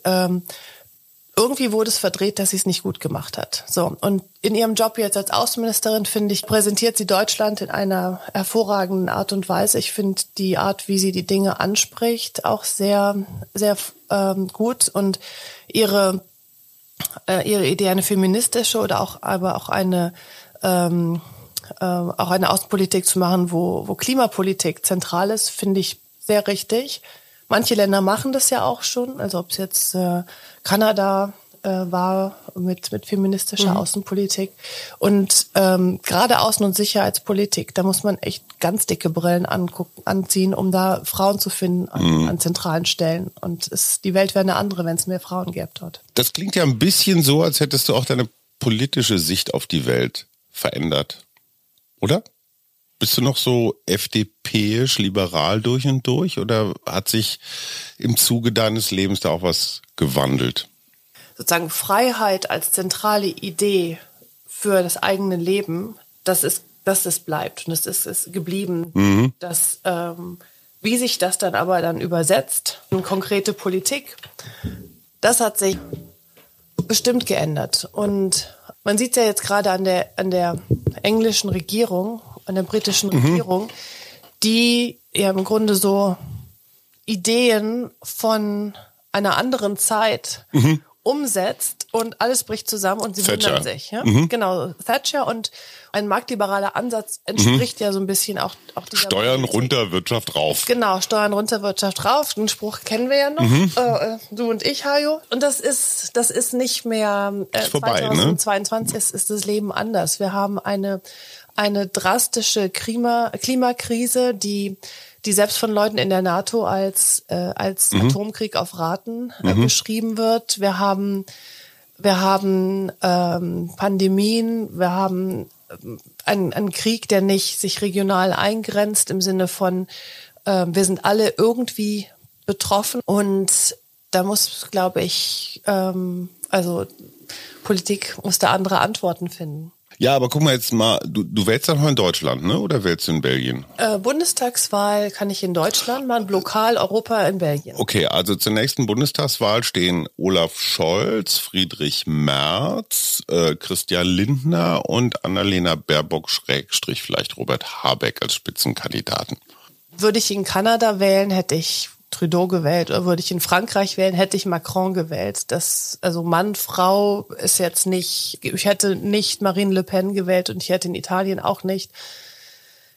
irgendwie wurde es verdreht, dass sie es nicht gut gemacht hat. So, und in ihrem Job jetzt als Außenministerin, finde ich, präsentiert sie Deutschland in einer hervorragenden Art und Weise. Ich finde die Art, wie sie die Dinge anspricht, auch sehr, sehr gut. Und ihre Idee, eine feministische oder auch, aber auch eine Außenpolitik zu machen, wo Klimapolitik zentral ist, finde ich sehr richtig. Manche Länder machen das ja auch schon, also ob es jetzt Kanada war mit feministischer Außenpolitik. Und gerade Außen- und Sicherheitspolitik, da muss man echt ganz dicke Brillen anziehen, um da Frauen zu finden an zentralen Stellen. Und die Welt wäre eine andere, wenn es mehr Frauen gäbe dort. Das klingt ja ein bisschen so, als hättest du auch deine politische Sicht auf die Welt verändert, oder? Bist du noch so FDP-isch, liberal durch und durch, oder hat sich im Zuge deines Lebens da auch was gewandelt? Sozusagen Freiheit als zentrale Idee für das eigene Leben, das bleibt und das ist geblieben. Mhm. Das, wie sich das dann aber dann übersetzt in konkrete Politik, das hat sich bestimmt geändert. Und man sieht es ja jetzt gerade an der englischen Regierung, an der britischen Regierung, die ja im Grunde so Ideen von einer anderen Zeit umsetzt und alles bricht zusammen und sie wundern sich. Ja? Genau, Thatcher und ein marktliberaler Ansatz entspricht ja so ein bisschen auch dieser Steuern Politik. Runter, Wirtschaft rauf. Genau, Steuern runter, Wirtschaft rauf. Den Spruch kennen wir ja noch, du und ich, Hajo. Und das ist nicht mehr ist vorbei, 2022, ne? ist das Leben anders. Wir haben eine drastische Klimakrise, die selbst von Leuten in der NATO als Atomkrieg auf Raten beschrieben wird. Wir haben Pandemien, wir haben einen Krieg, der nicht sich regional eingrenzt im Sinne von wir sind alle irgendwie betroffen, und da muss, glaube ich, Politik muss da andere Antworten finden. Ja, aber guck mal jetzt mal, du wählst dann auch in Deutschland, ne? Oder wählst du in Belgien? Bundestagswahl kann ich in Deutschland machen, lokal Europa in Belgien. Okay, also zur nächsten Bundestagswahl stehen Olaf Scholz, Friedrich Merz, Christian Lindner und Annalena Baerbock / vielleicht Robert Habeck als Spitzenkandidaten. Würde ich in Kanada wählen, hätte ich Trudeau gewählt, oder würde ich in Frankreich wählen, hätte ich Macron gewählt. Also Mann, Frau ist jetzt nicht, ich hätte nicht Marine Le Pen gewählt und ich hätte in Italien auch nicht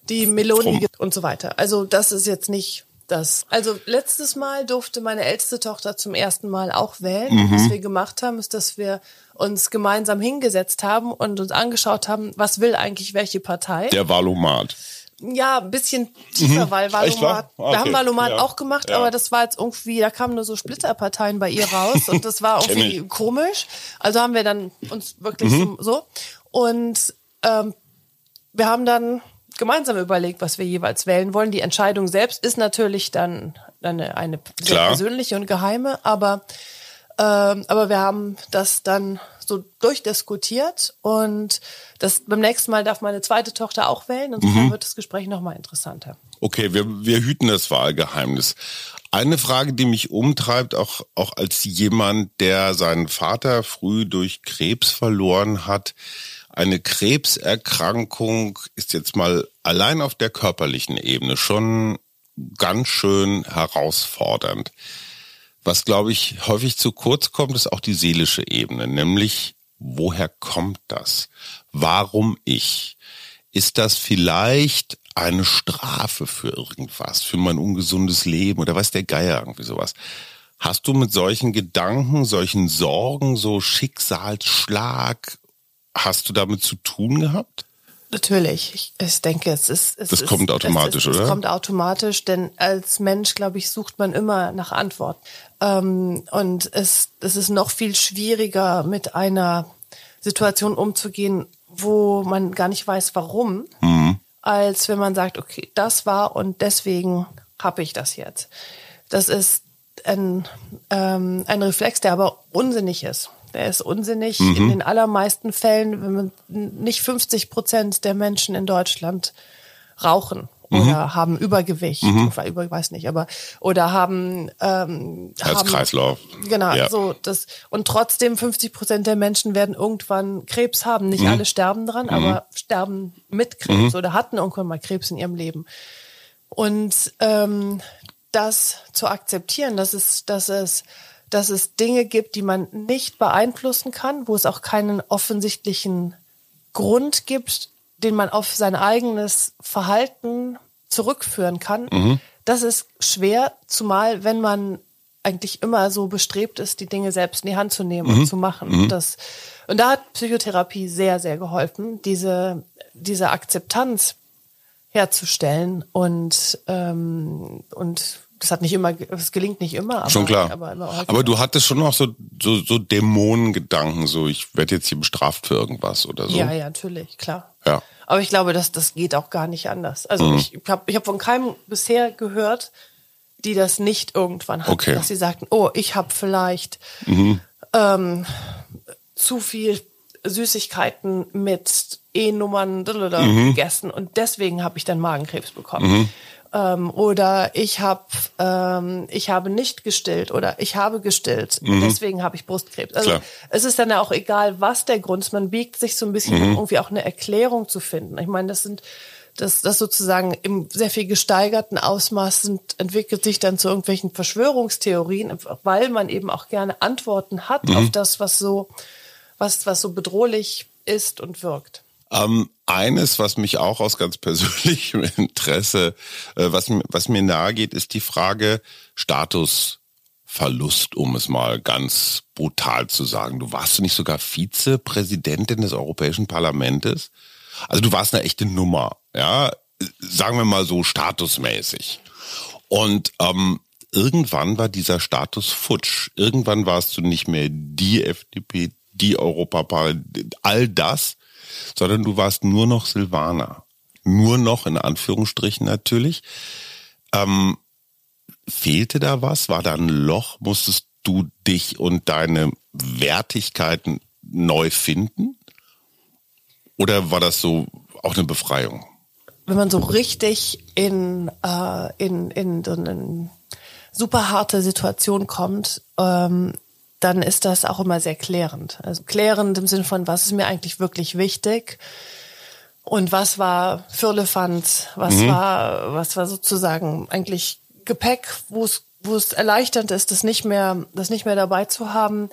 die Meloni und so weiter. Also das ist jetzt nicht das. Also letztes Mal durfte meine älteste Tochter zum ersten Mal auch wählen. Was wir gemacht haben, ist, dass wir uns gemeinsam hingesetzt haben und uns angeschaut haben, was will eigentlich welche Partei. Der Wahlomat. Ja, ein bisschen tiefer, weil Wahlomat, wir haben Wahlomat auch gemacht, aber das war jetzt irgendwie, da kamen nur so Splitterparteien bei ihr raus und das war irgendwie komisch. Also haben wir dann uns wirklich so. Und wir haben dann gemeinsam überlegt, was wir jeweils wählen wollen. Die Entscheidung selbst ist natürlich dann eine sehr persönliche und geheime, aber wir haben das dann so durchdiskutiert, und das beim nächsten Mal darf meine zweite Tochter auch wählen, und dann wird das Gespräch nochmal interessanter. Okay, wir hüten das Wahlgeheimnis. Eine Frage, die mich umtreibt, auch als jemand, der seinen Vater früh durch Krebs verloren hat. Eine Krebserkrankung ist jetzt mal allein auf der körperlichen Ebene schon ganz schön herausfordernd. Was, glaube ich, häufig zu kurz kommt, ist auch die seelische Ebene, nämlich woher kommt das? Warum ich? Ist das vielleicht eine Strafe für irgendwas, für mein ungesundes Leben oder weiß der Geier, irgendwie sowas? Hast du mit solchen Gedanken, solchen Sorgen, so Schicksalsschlag, hast du damit zu tun gehabt? Natürlich. Ich denke, es kommt automatisch, oder? Es kommt automatisch, denn als Mensch, glaube ich, sucht man immer nach Antworten. Und es ist noch viel schwieriger, mit einer Situationen umzugehen, wo man gar nicht weiß, warum, als wenn man sagt, okay, das war und deswegen habe ich das jetzt. Das ist ein Reflex, der aber unsinnig ist. Der ist unsinnig in den allermeisten Fällen, wenn man nicht 50% der Menschen in Deutschland rauchen oder haben Übergewicht, weiß nicht, aber oder haben Herzkreislauf. Genau, ja. So das und trotzdem 50% der Menschen werden irgendwann Krebs haben. Nicht alle sterben dran, aber sterben mit Krebs oder hatten irgendwann mal Krebs in ihrem Leben. Und das zu akzeptieren, dass es Dinge gibt, die man nicht beeinflussen kann, wo es auch keinen offensichtlichen Grund gibt, den man auf sein eigenes Verhalten zurückführen kann, das ist schwer, zumal wenn man eigentlich immer so bestrebt ist, die Dinge selbst in die Hand zu nehmen und zu machen. Und da hat Psychotherapie sehr, sehr geholfen, diese Akzeptanz herzustellen und das hat nicht immer, es gelingt nicht immer. Aber schon klar. Aber du hattest schon auch so Dämonengedanken, so ich werde jetzt hier bestraft für irgendwas oder so. Ja, natürlich, klar. Ja. Aber ich glaube, das geht auch gar nicht anders. Also ich hab von keinem bisher gehört, die das nicht irgendwann hatten, dass sie sagten, oh, ich habe vielleicht zu viel Süßigkeiten mit E-Nummern gegessen und deswegen habe ich dann Magenkrebs bekommen. Oder ich habe nicht gestillt oder ich habe gestillt, deswegen habe ich Brustkrebs. Also es ist dann ja auch egal, was der Grund ist. Man biegt sich so ein bisschen, um irgendwie auch eine Erklärung zu finden. Ich meine, das sozusagen im sehr viel gesteigerten Ausmaß entwickelt sich dann zu irgendwelchen Verschwörungstheorien, weil man eben auch gerne Antworten hat auf das, was so bedrohlich ist und wirkt. Eines, was mich auch aus ganz persönlichem Interesse, was mir nahe geht, ist die Frage Statusverlust, um es mal ganz brutal zu sagen. Du warst nicht sogar Vizepräsidentin des Europäischen Parlaments? Also du warst eine echte Nummer, ja, sagen wir mal so statusmäßig. Und irgendwann war dieser Status futsch. Irgendwann warst du nicht mehr die FDP, die Europaparlament, all das, sondern du warst nur noch Silvana. Nur noch, in Anführungsstrichen natürlich. Fehlte da was? War da ein Loch? Musstest du dich und deine Wertigkeiten neu finden? Oder war das so auch eine Befreiung? Wenn man so richtig in so eine super harte Situation kommt, dann ist das auch immer sehr klärend. Also klärend im Sinne von, was ist mir eigentlich wirklich wichtig und was war Firlefanz, was war sozusagen eigentlich Gepäck, wo es erleichternd ist, das nicht mehr dabei zu haben.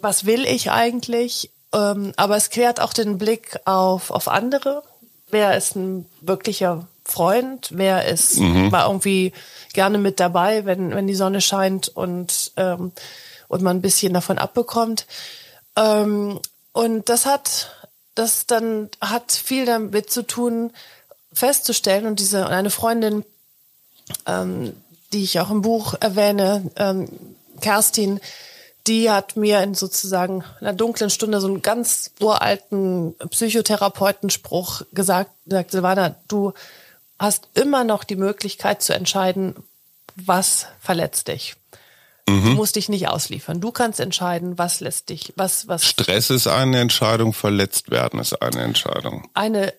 Was will ich eigentlich? Aber es klärt auch den Blick auf andere. Wer ist ein wirklicher Freund? Wer ist war irgendwie gerne mit dabei, wenn die Sonne scheint und man ein bisschen davon abbekommt. Und das hat viel damit zu tun, festzustellen, und eine Freundin, die ich auch im Buch erwähne, Kerstin, die hat mir in sozusagen einer dunklen Stunde so einen ganz uralten Psychotherapeutenspruch gesagt, Silvana, du hast immer noch die Möglichkeit zu entscheiden, was verletzt dich. Du musst dich nicht ausliefern. Du kannst entscheiden, was lässt dich, was. Stress ist eine Entscheidung, verletzt werden ist eine Entscheidung.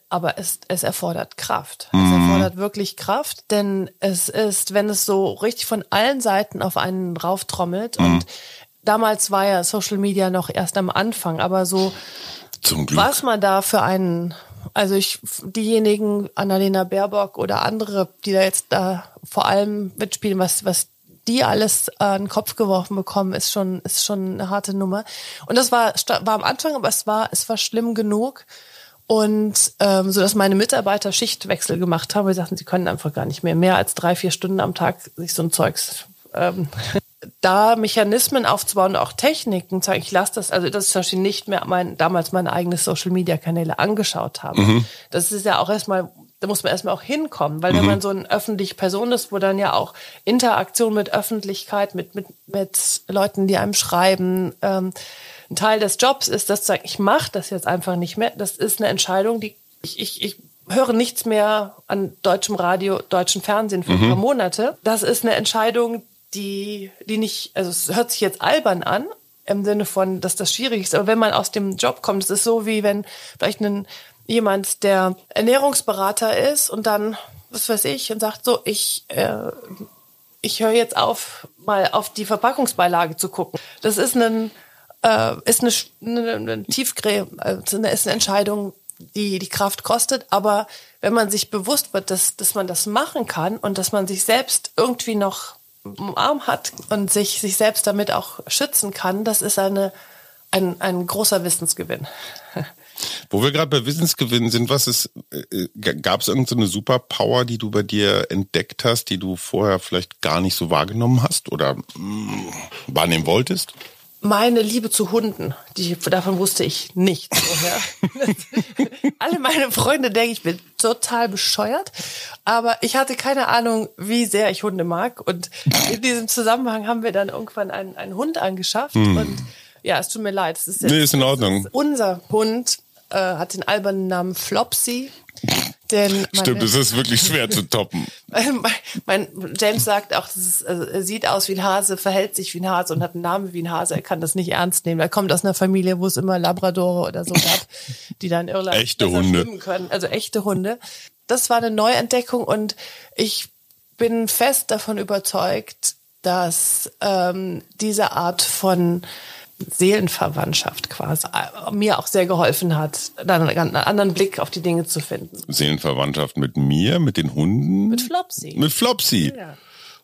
Aber es erfordert Kraft. Es erfordert wirklich Kraft, denn es ist, wenn es so richtig von allen Seiten auf einen rauftrommelt und damals war ja Social Media noch erst am Anfang, aber so, zum Glück, was man da für einen, also diejenigen, Annalena Baerbock oder andere, die da jetzt da vor allem mitspielen, was die alles an den Kopf geworfen bekommen, ist schon eine harte Nummer. Und das war am Anfang, aber es war schlimm genug. Und so, dass meine Mitarbeiter Schichtwechsel gemacht haben, weil sie sagten, sie können einfach gar nicht mehr als 3-4 Stunden am Tag sich so ein Zeugs, da Mechanismen aufzubauen und auch Techniken zeigen. Ich lasse das, also das ist zum Beispiel nicht mehr damals meine eigenen Social-Media-Kanäle angeschaut habe. Das ist ja auch erstmal Da muss man erstmal auch hinkommen, weil wenn man so eine öffentliche Person ist, wo dann ja auch Interaktion mit Öffentlichkeit, mit Leuten, die einem schreiben, ein Teil des Jobs ist, das zu sagen, ich mache das jetzt einfach nicht mehr. Das ist eine Entscheidung, die ich höre nichts mehr an deutschem Radio, deutschem Fernsehen für ein paar Monate. Das ist eine Entscheidung, die nicht, also es hört sich jetzt albern an, im Sinne von, dass das schwierig ist. Aber wenn man aus dem Job kommt, es ist so, wie wenn vielleicht jemand, der Ernährungsberater ist und dann, was weiß ich, und sagt so, ich höre jetzt auf, mal auf die Verpackungsbeilage zu gucken. Das ist eine Entscheidung, die Kraft kostet, aber wenn man sich bewusst wird, dass man das machen kann und dass man sich selbst irgendwie noch im Arm hat und sich selbst damit auch schützen kann, das ist ein großer Wissensgewinn. Wo wir gerade bei Wissensgewinn sind, gab es irgendeine Superpower, die du bei dir entdeckt hast, die du vorher vielleicht gar nicht so wahrgenommen hast oder wahrnehmen wolltest? Meine Liebe zu Hunden, davon wusste ich nichts. Alle meine Freunde denken, ich bin total bescheuert, aber ich hatte keine Ahnung, wie sehr ich Hunde mag. Und in diesem Zusammenhang haben wir dann irgendwann einen Hund angeschafft. Und ja, es tut mir leid. Es ist jetzt, nee, ist in Ordnung. Unser Hund hat den albernen Namen Flopsy. Stimmt, es ist wirklich schwer zu toppen. Mein James sagt auch, er sieht aus wie ein Hase, verhält sich wie ein Hase und hat einen Namen wie ein Hase. Er kann das nicht ernst nehmen. Er kommt aus einer Familie, wo es immer Labradore oder so gab, die dann in Irland echte Hunde können. Also echte Hunde. Das war eine Neuentdeckung und ich bin fest davon überzeugt, dass diese Art von Seelenverwandtschaft quasi mir auch sehr geholfen hat, dann einen anderen Blick auf die Dinge zu finden. Seelenverwandtschaft mit mir, mit den Hunden? Mit Flopsy. Mit Flopsy. Ja.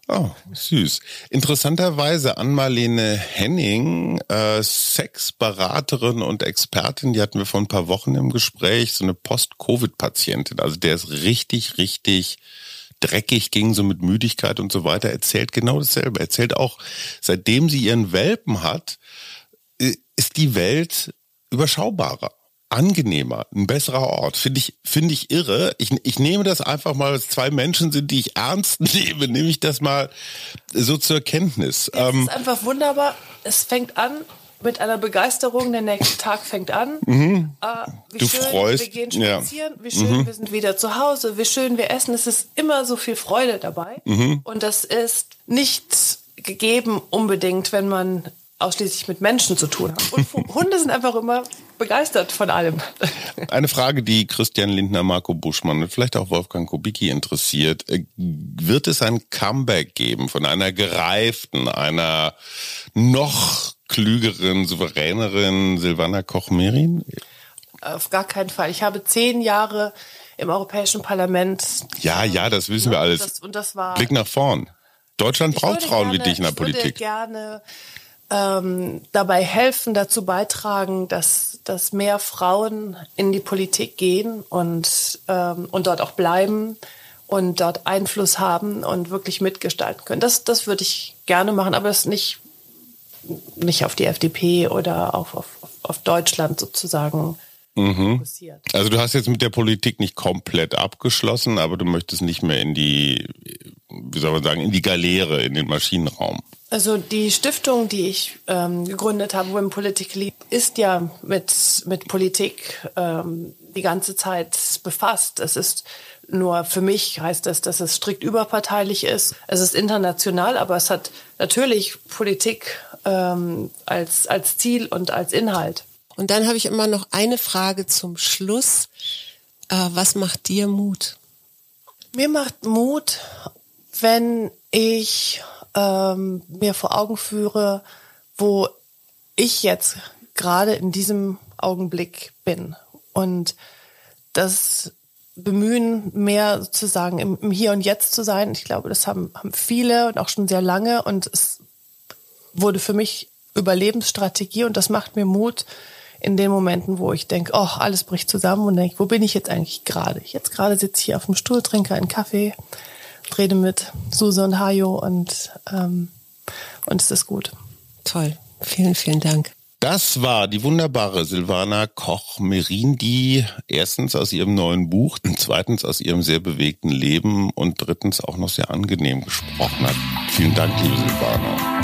Oh, süß. Interessanterweise Ann-Marlene Henning, Sexberaterin und Expertin, die hatten wir vor ein paar Wochen im Gespräch, so eine Post-Covid-Patientin, also der ist richtig, richtig dreckig ging, so mit Müdigkeit und so weiter, erzählt genau dasselbe. Erzählt auch, seitdem sie ihren Welpen hat, ist die Welt überschaubarer, angenehmer, ein besserer Ort. Finde ich irre. Ich nehme das einfach mal, weil es zwei Menschen sind, die ich ernst nehme, nehme ich das mal so zur Kenntnis. Es ist einfach wunderbar. Es fängt an mit einer Begeisterung. Der nächste Tag fängt an. Du schön, freust. Wir gehen spazieren. Ja. Wie schön, wir sind wieder zu Hause. Wie schön, wir essen. Es ist immer so viel Freude dabei. Und das ist nicht gegeben unbedingt, wenn man ausschließlich mit Menschen zu tun haben. Und Hunde sind einfach immer begeistert von allem. Eine Frage, die Christian Lindner, Marco Buschmann und vielleicht auch Wolfgang Kubicki interessiert. Wird es ein Comeback geben von einer gereiften, einer noch klügeren, souveräneren Silvana Koch-Mehrin? Auf gar keinen Fall. Ich habe 10 Jahre im Europäischen Parlament. Ja, das wissen wir alles. Und das war Blick nach vorn. Deutschland braucht Frauen wie dich in der Politik. Ich würde gerne dabei helfen, dazu beitragen, dass mehr Frauen in die Politik gehen und dort auch bleiben und dort Einfluss haben und wirklich mitgestalten können. Das würde ich gerne machen, aber das nicht auf die FDP oder auf Deutschland sozusagen fokussiert. Also du hast jetzt mit der Politik nicht komplett abgeschlossen, aber du möchtest nicht mehr in die, wie soll man sagen, in die Galeere, in den Maschinenraum. Also die Stiftung, die ich gegründet habe, Women Politically, ist ja mit Politik die ganze Zeit befasst. Es ist nur, für mich heißt das, dass es strikt überparteilich ist. Es ist international, aber es hat natürlich Politik als Ziel und als Inhalt. Und dann habe ich immer noch eine Frage zum Schluss. Was macht dir Mut? Mir macht Mut, wenn ich mir vor Augen führe, wo ich jetzt gerade in diesem Augenblick bin. Und das Bemühen, mehr sozusagen im Hier und Jetzt zu sein, ich glaube, das haben viele und auch schon sehr lange. Und es wurde für mich Überlebensstrategie und das macht mir Mut in den Momenten, wo ich denke, oh, alles bricht zusammen und denke, wo bin ich jetzt eigentlich gerade? Jetzt gerade sitze ich hier auf dem Stuhl, trinke einen Kaffee, rede mit Suse und Hajo und es ist gut. Toll. Vielen, vielen Dank. Das war die wunderbare Silvana Koch-Mehrin, die erstens aus ihrem neuen Buch, zweitens aus ihrem sehr bewegten Leben und drittens auch noch sehr angenehm gesprochen hat. Vielen Dank, liebe Silvana.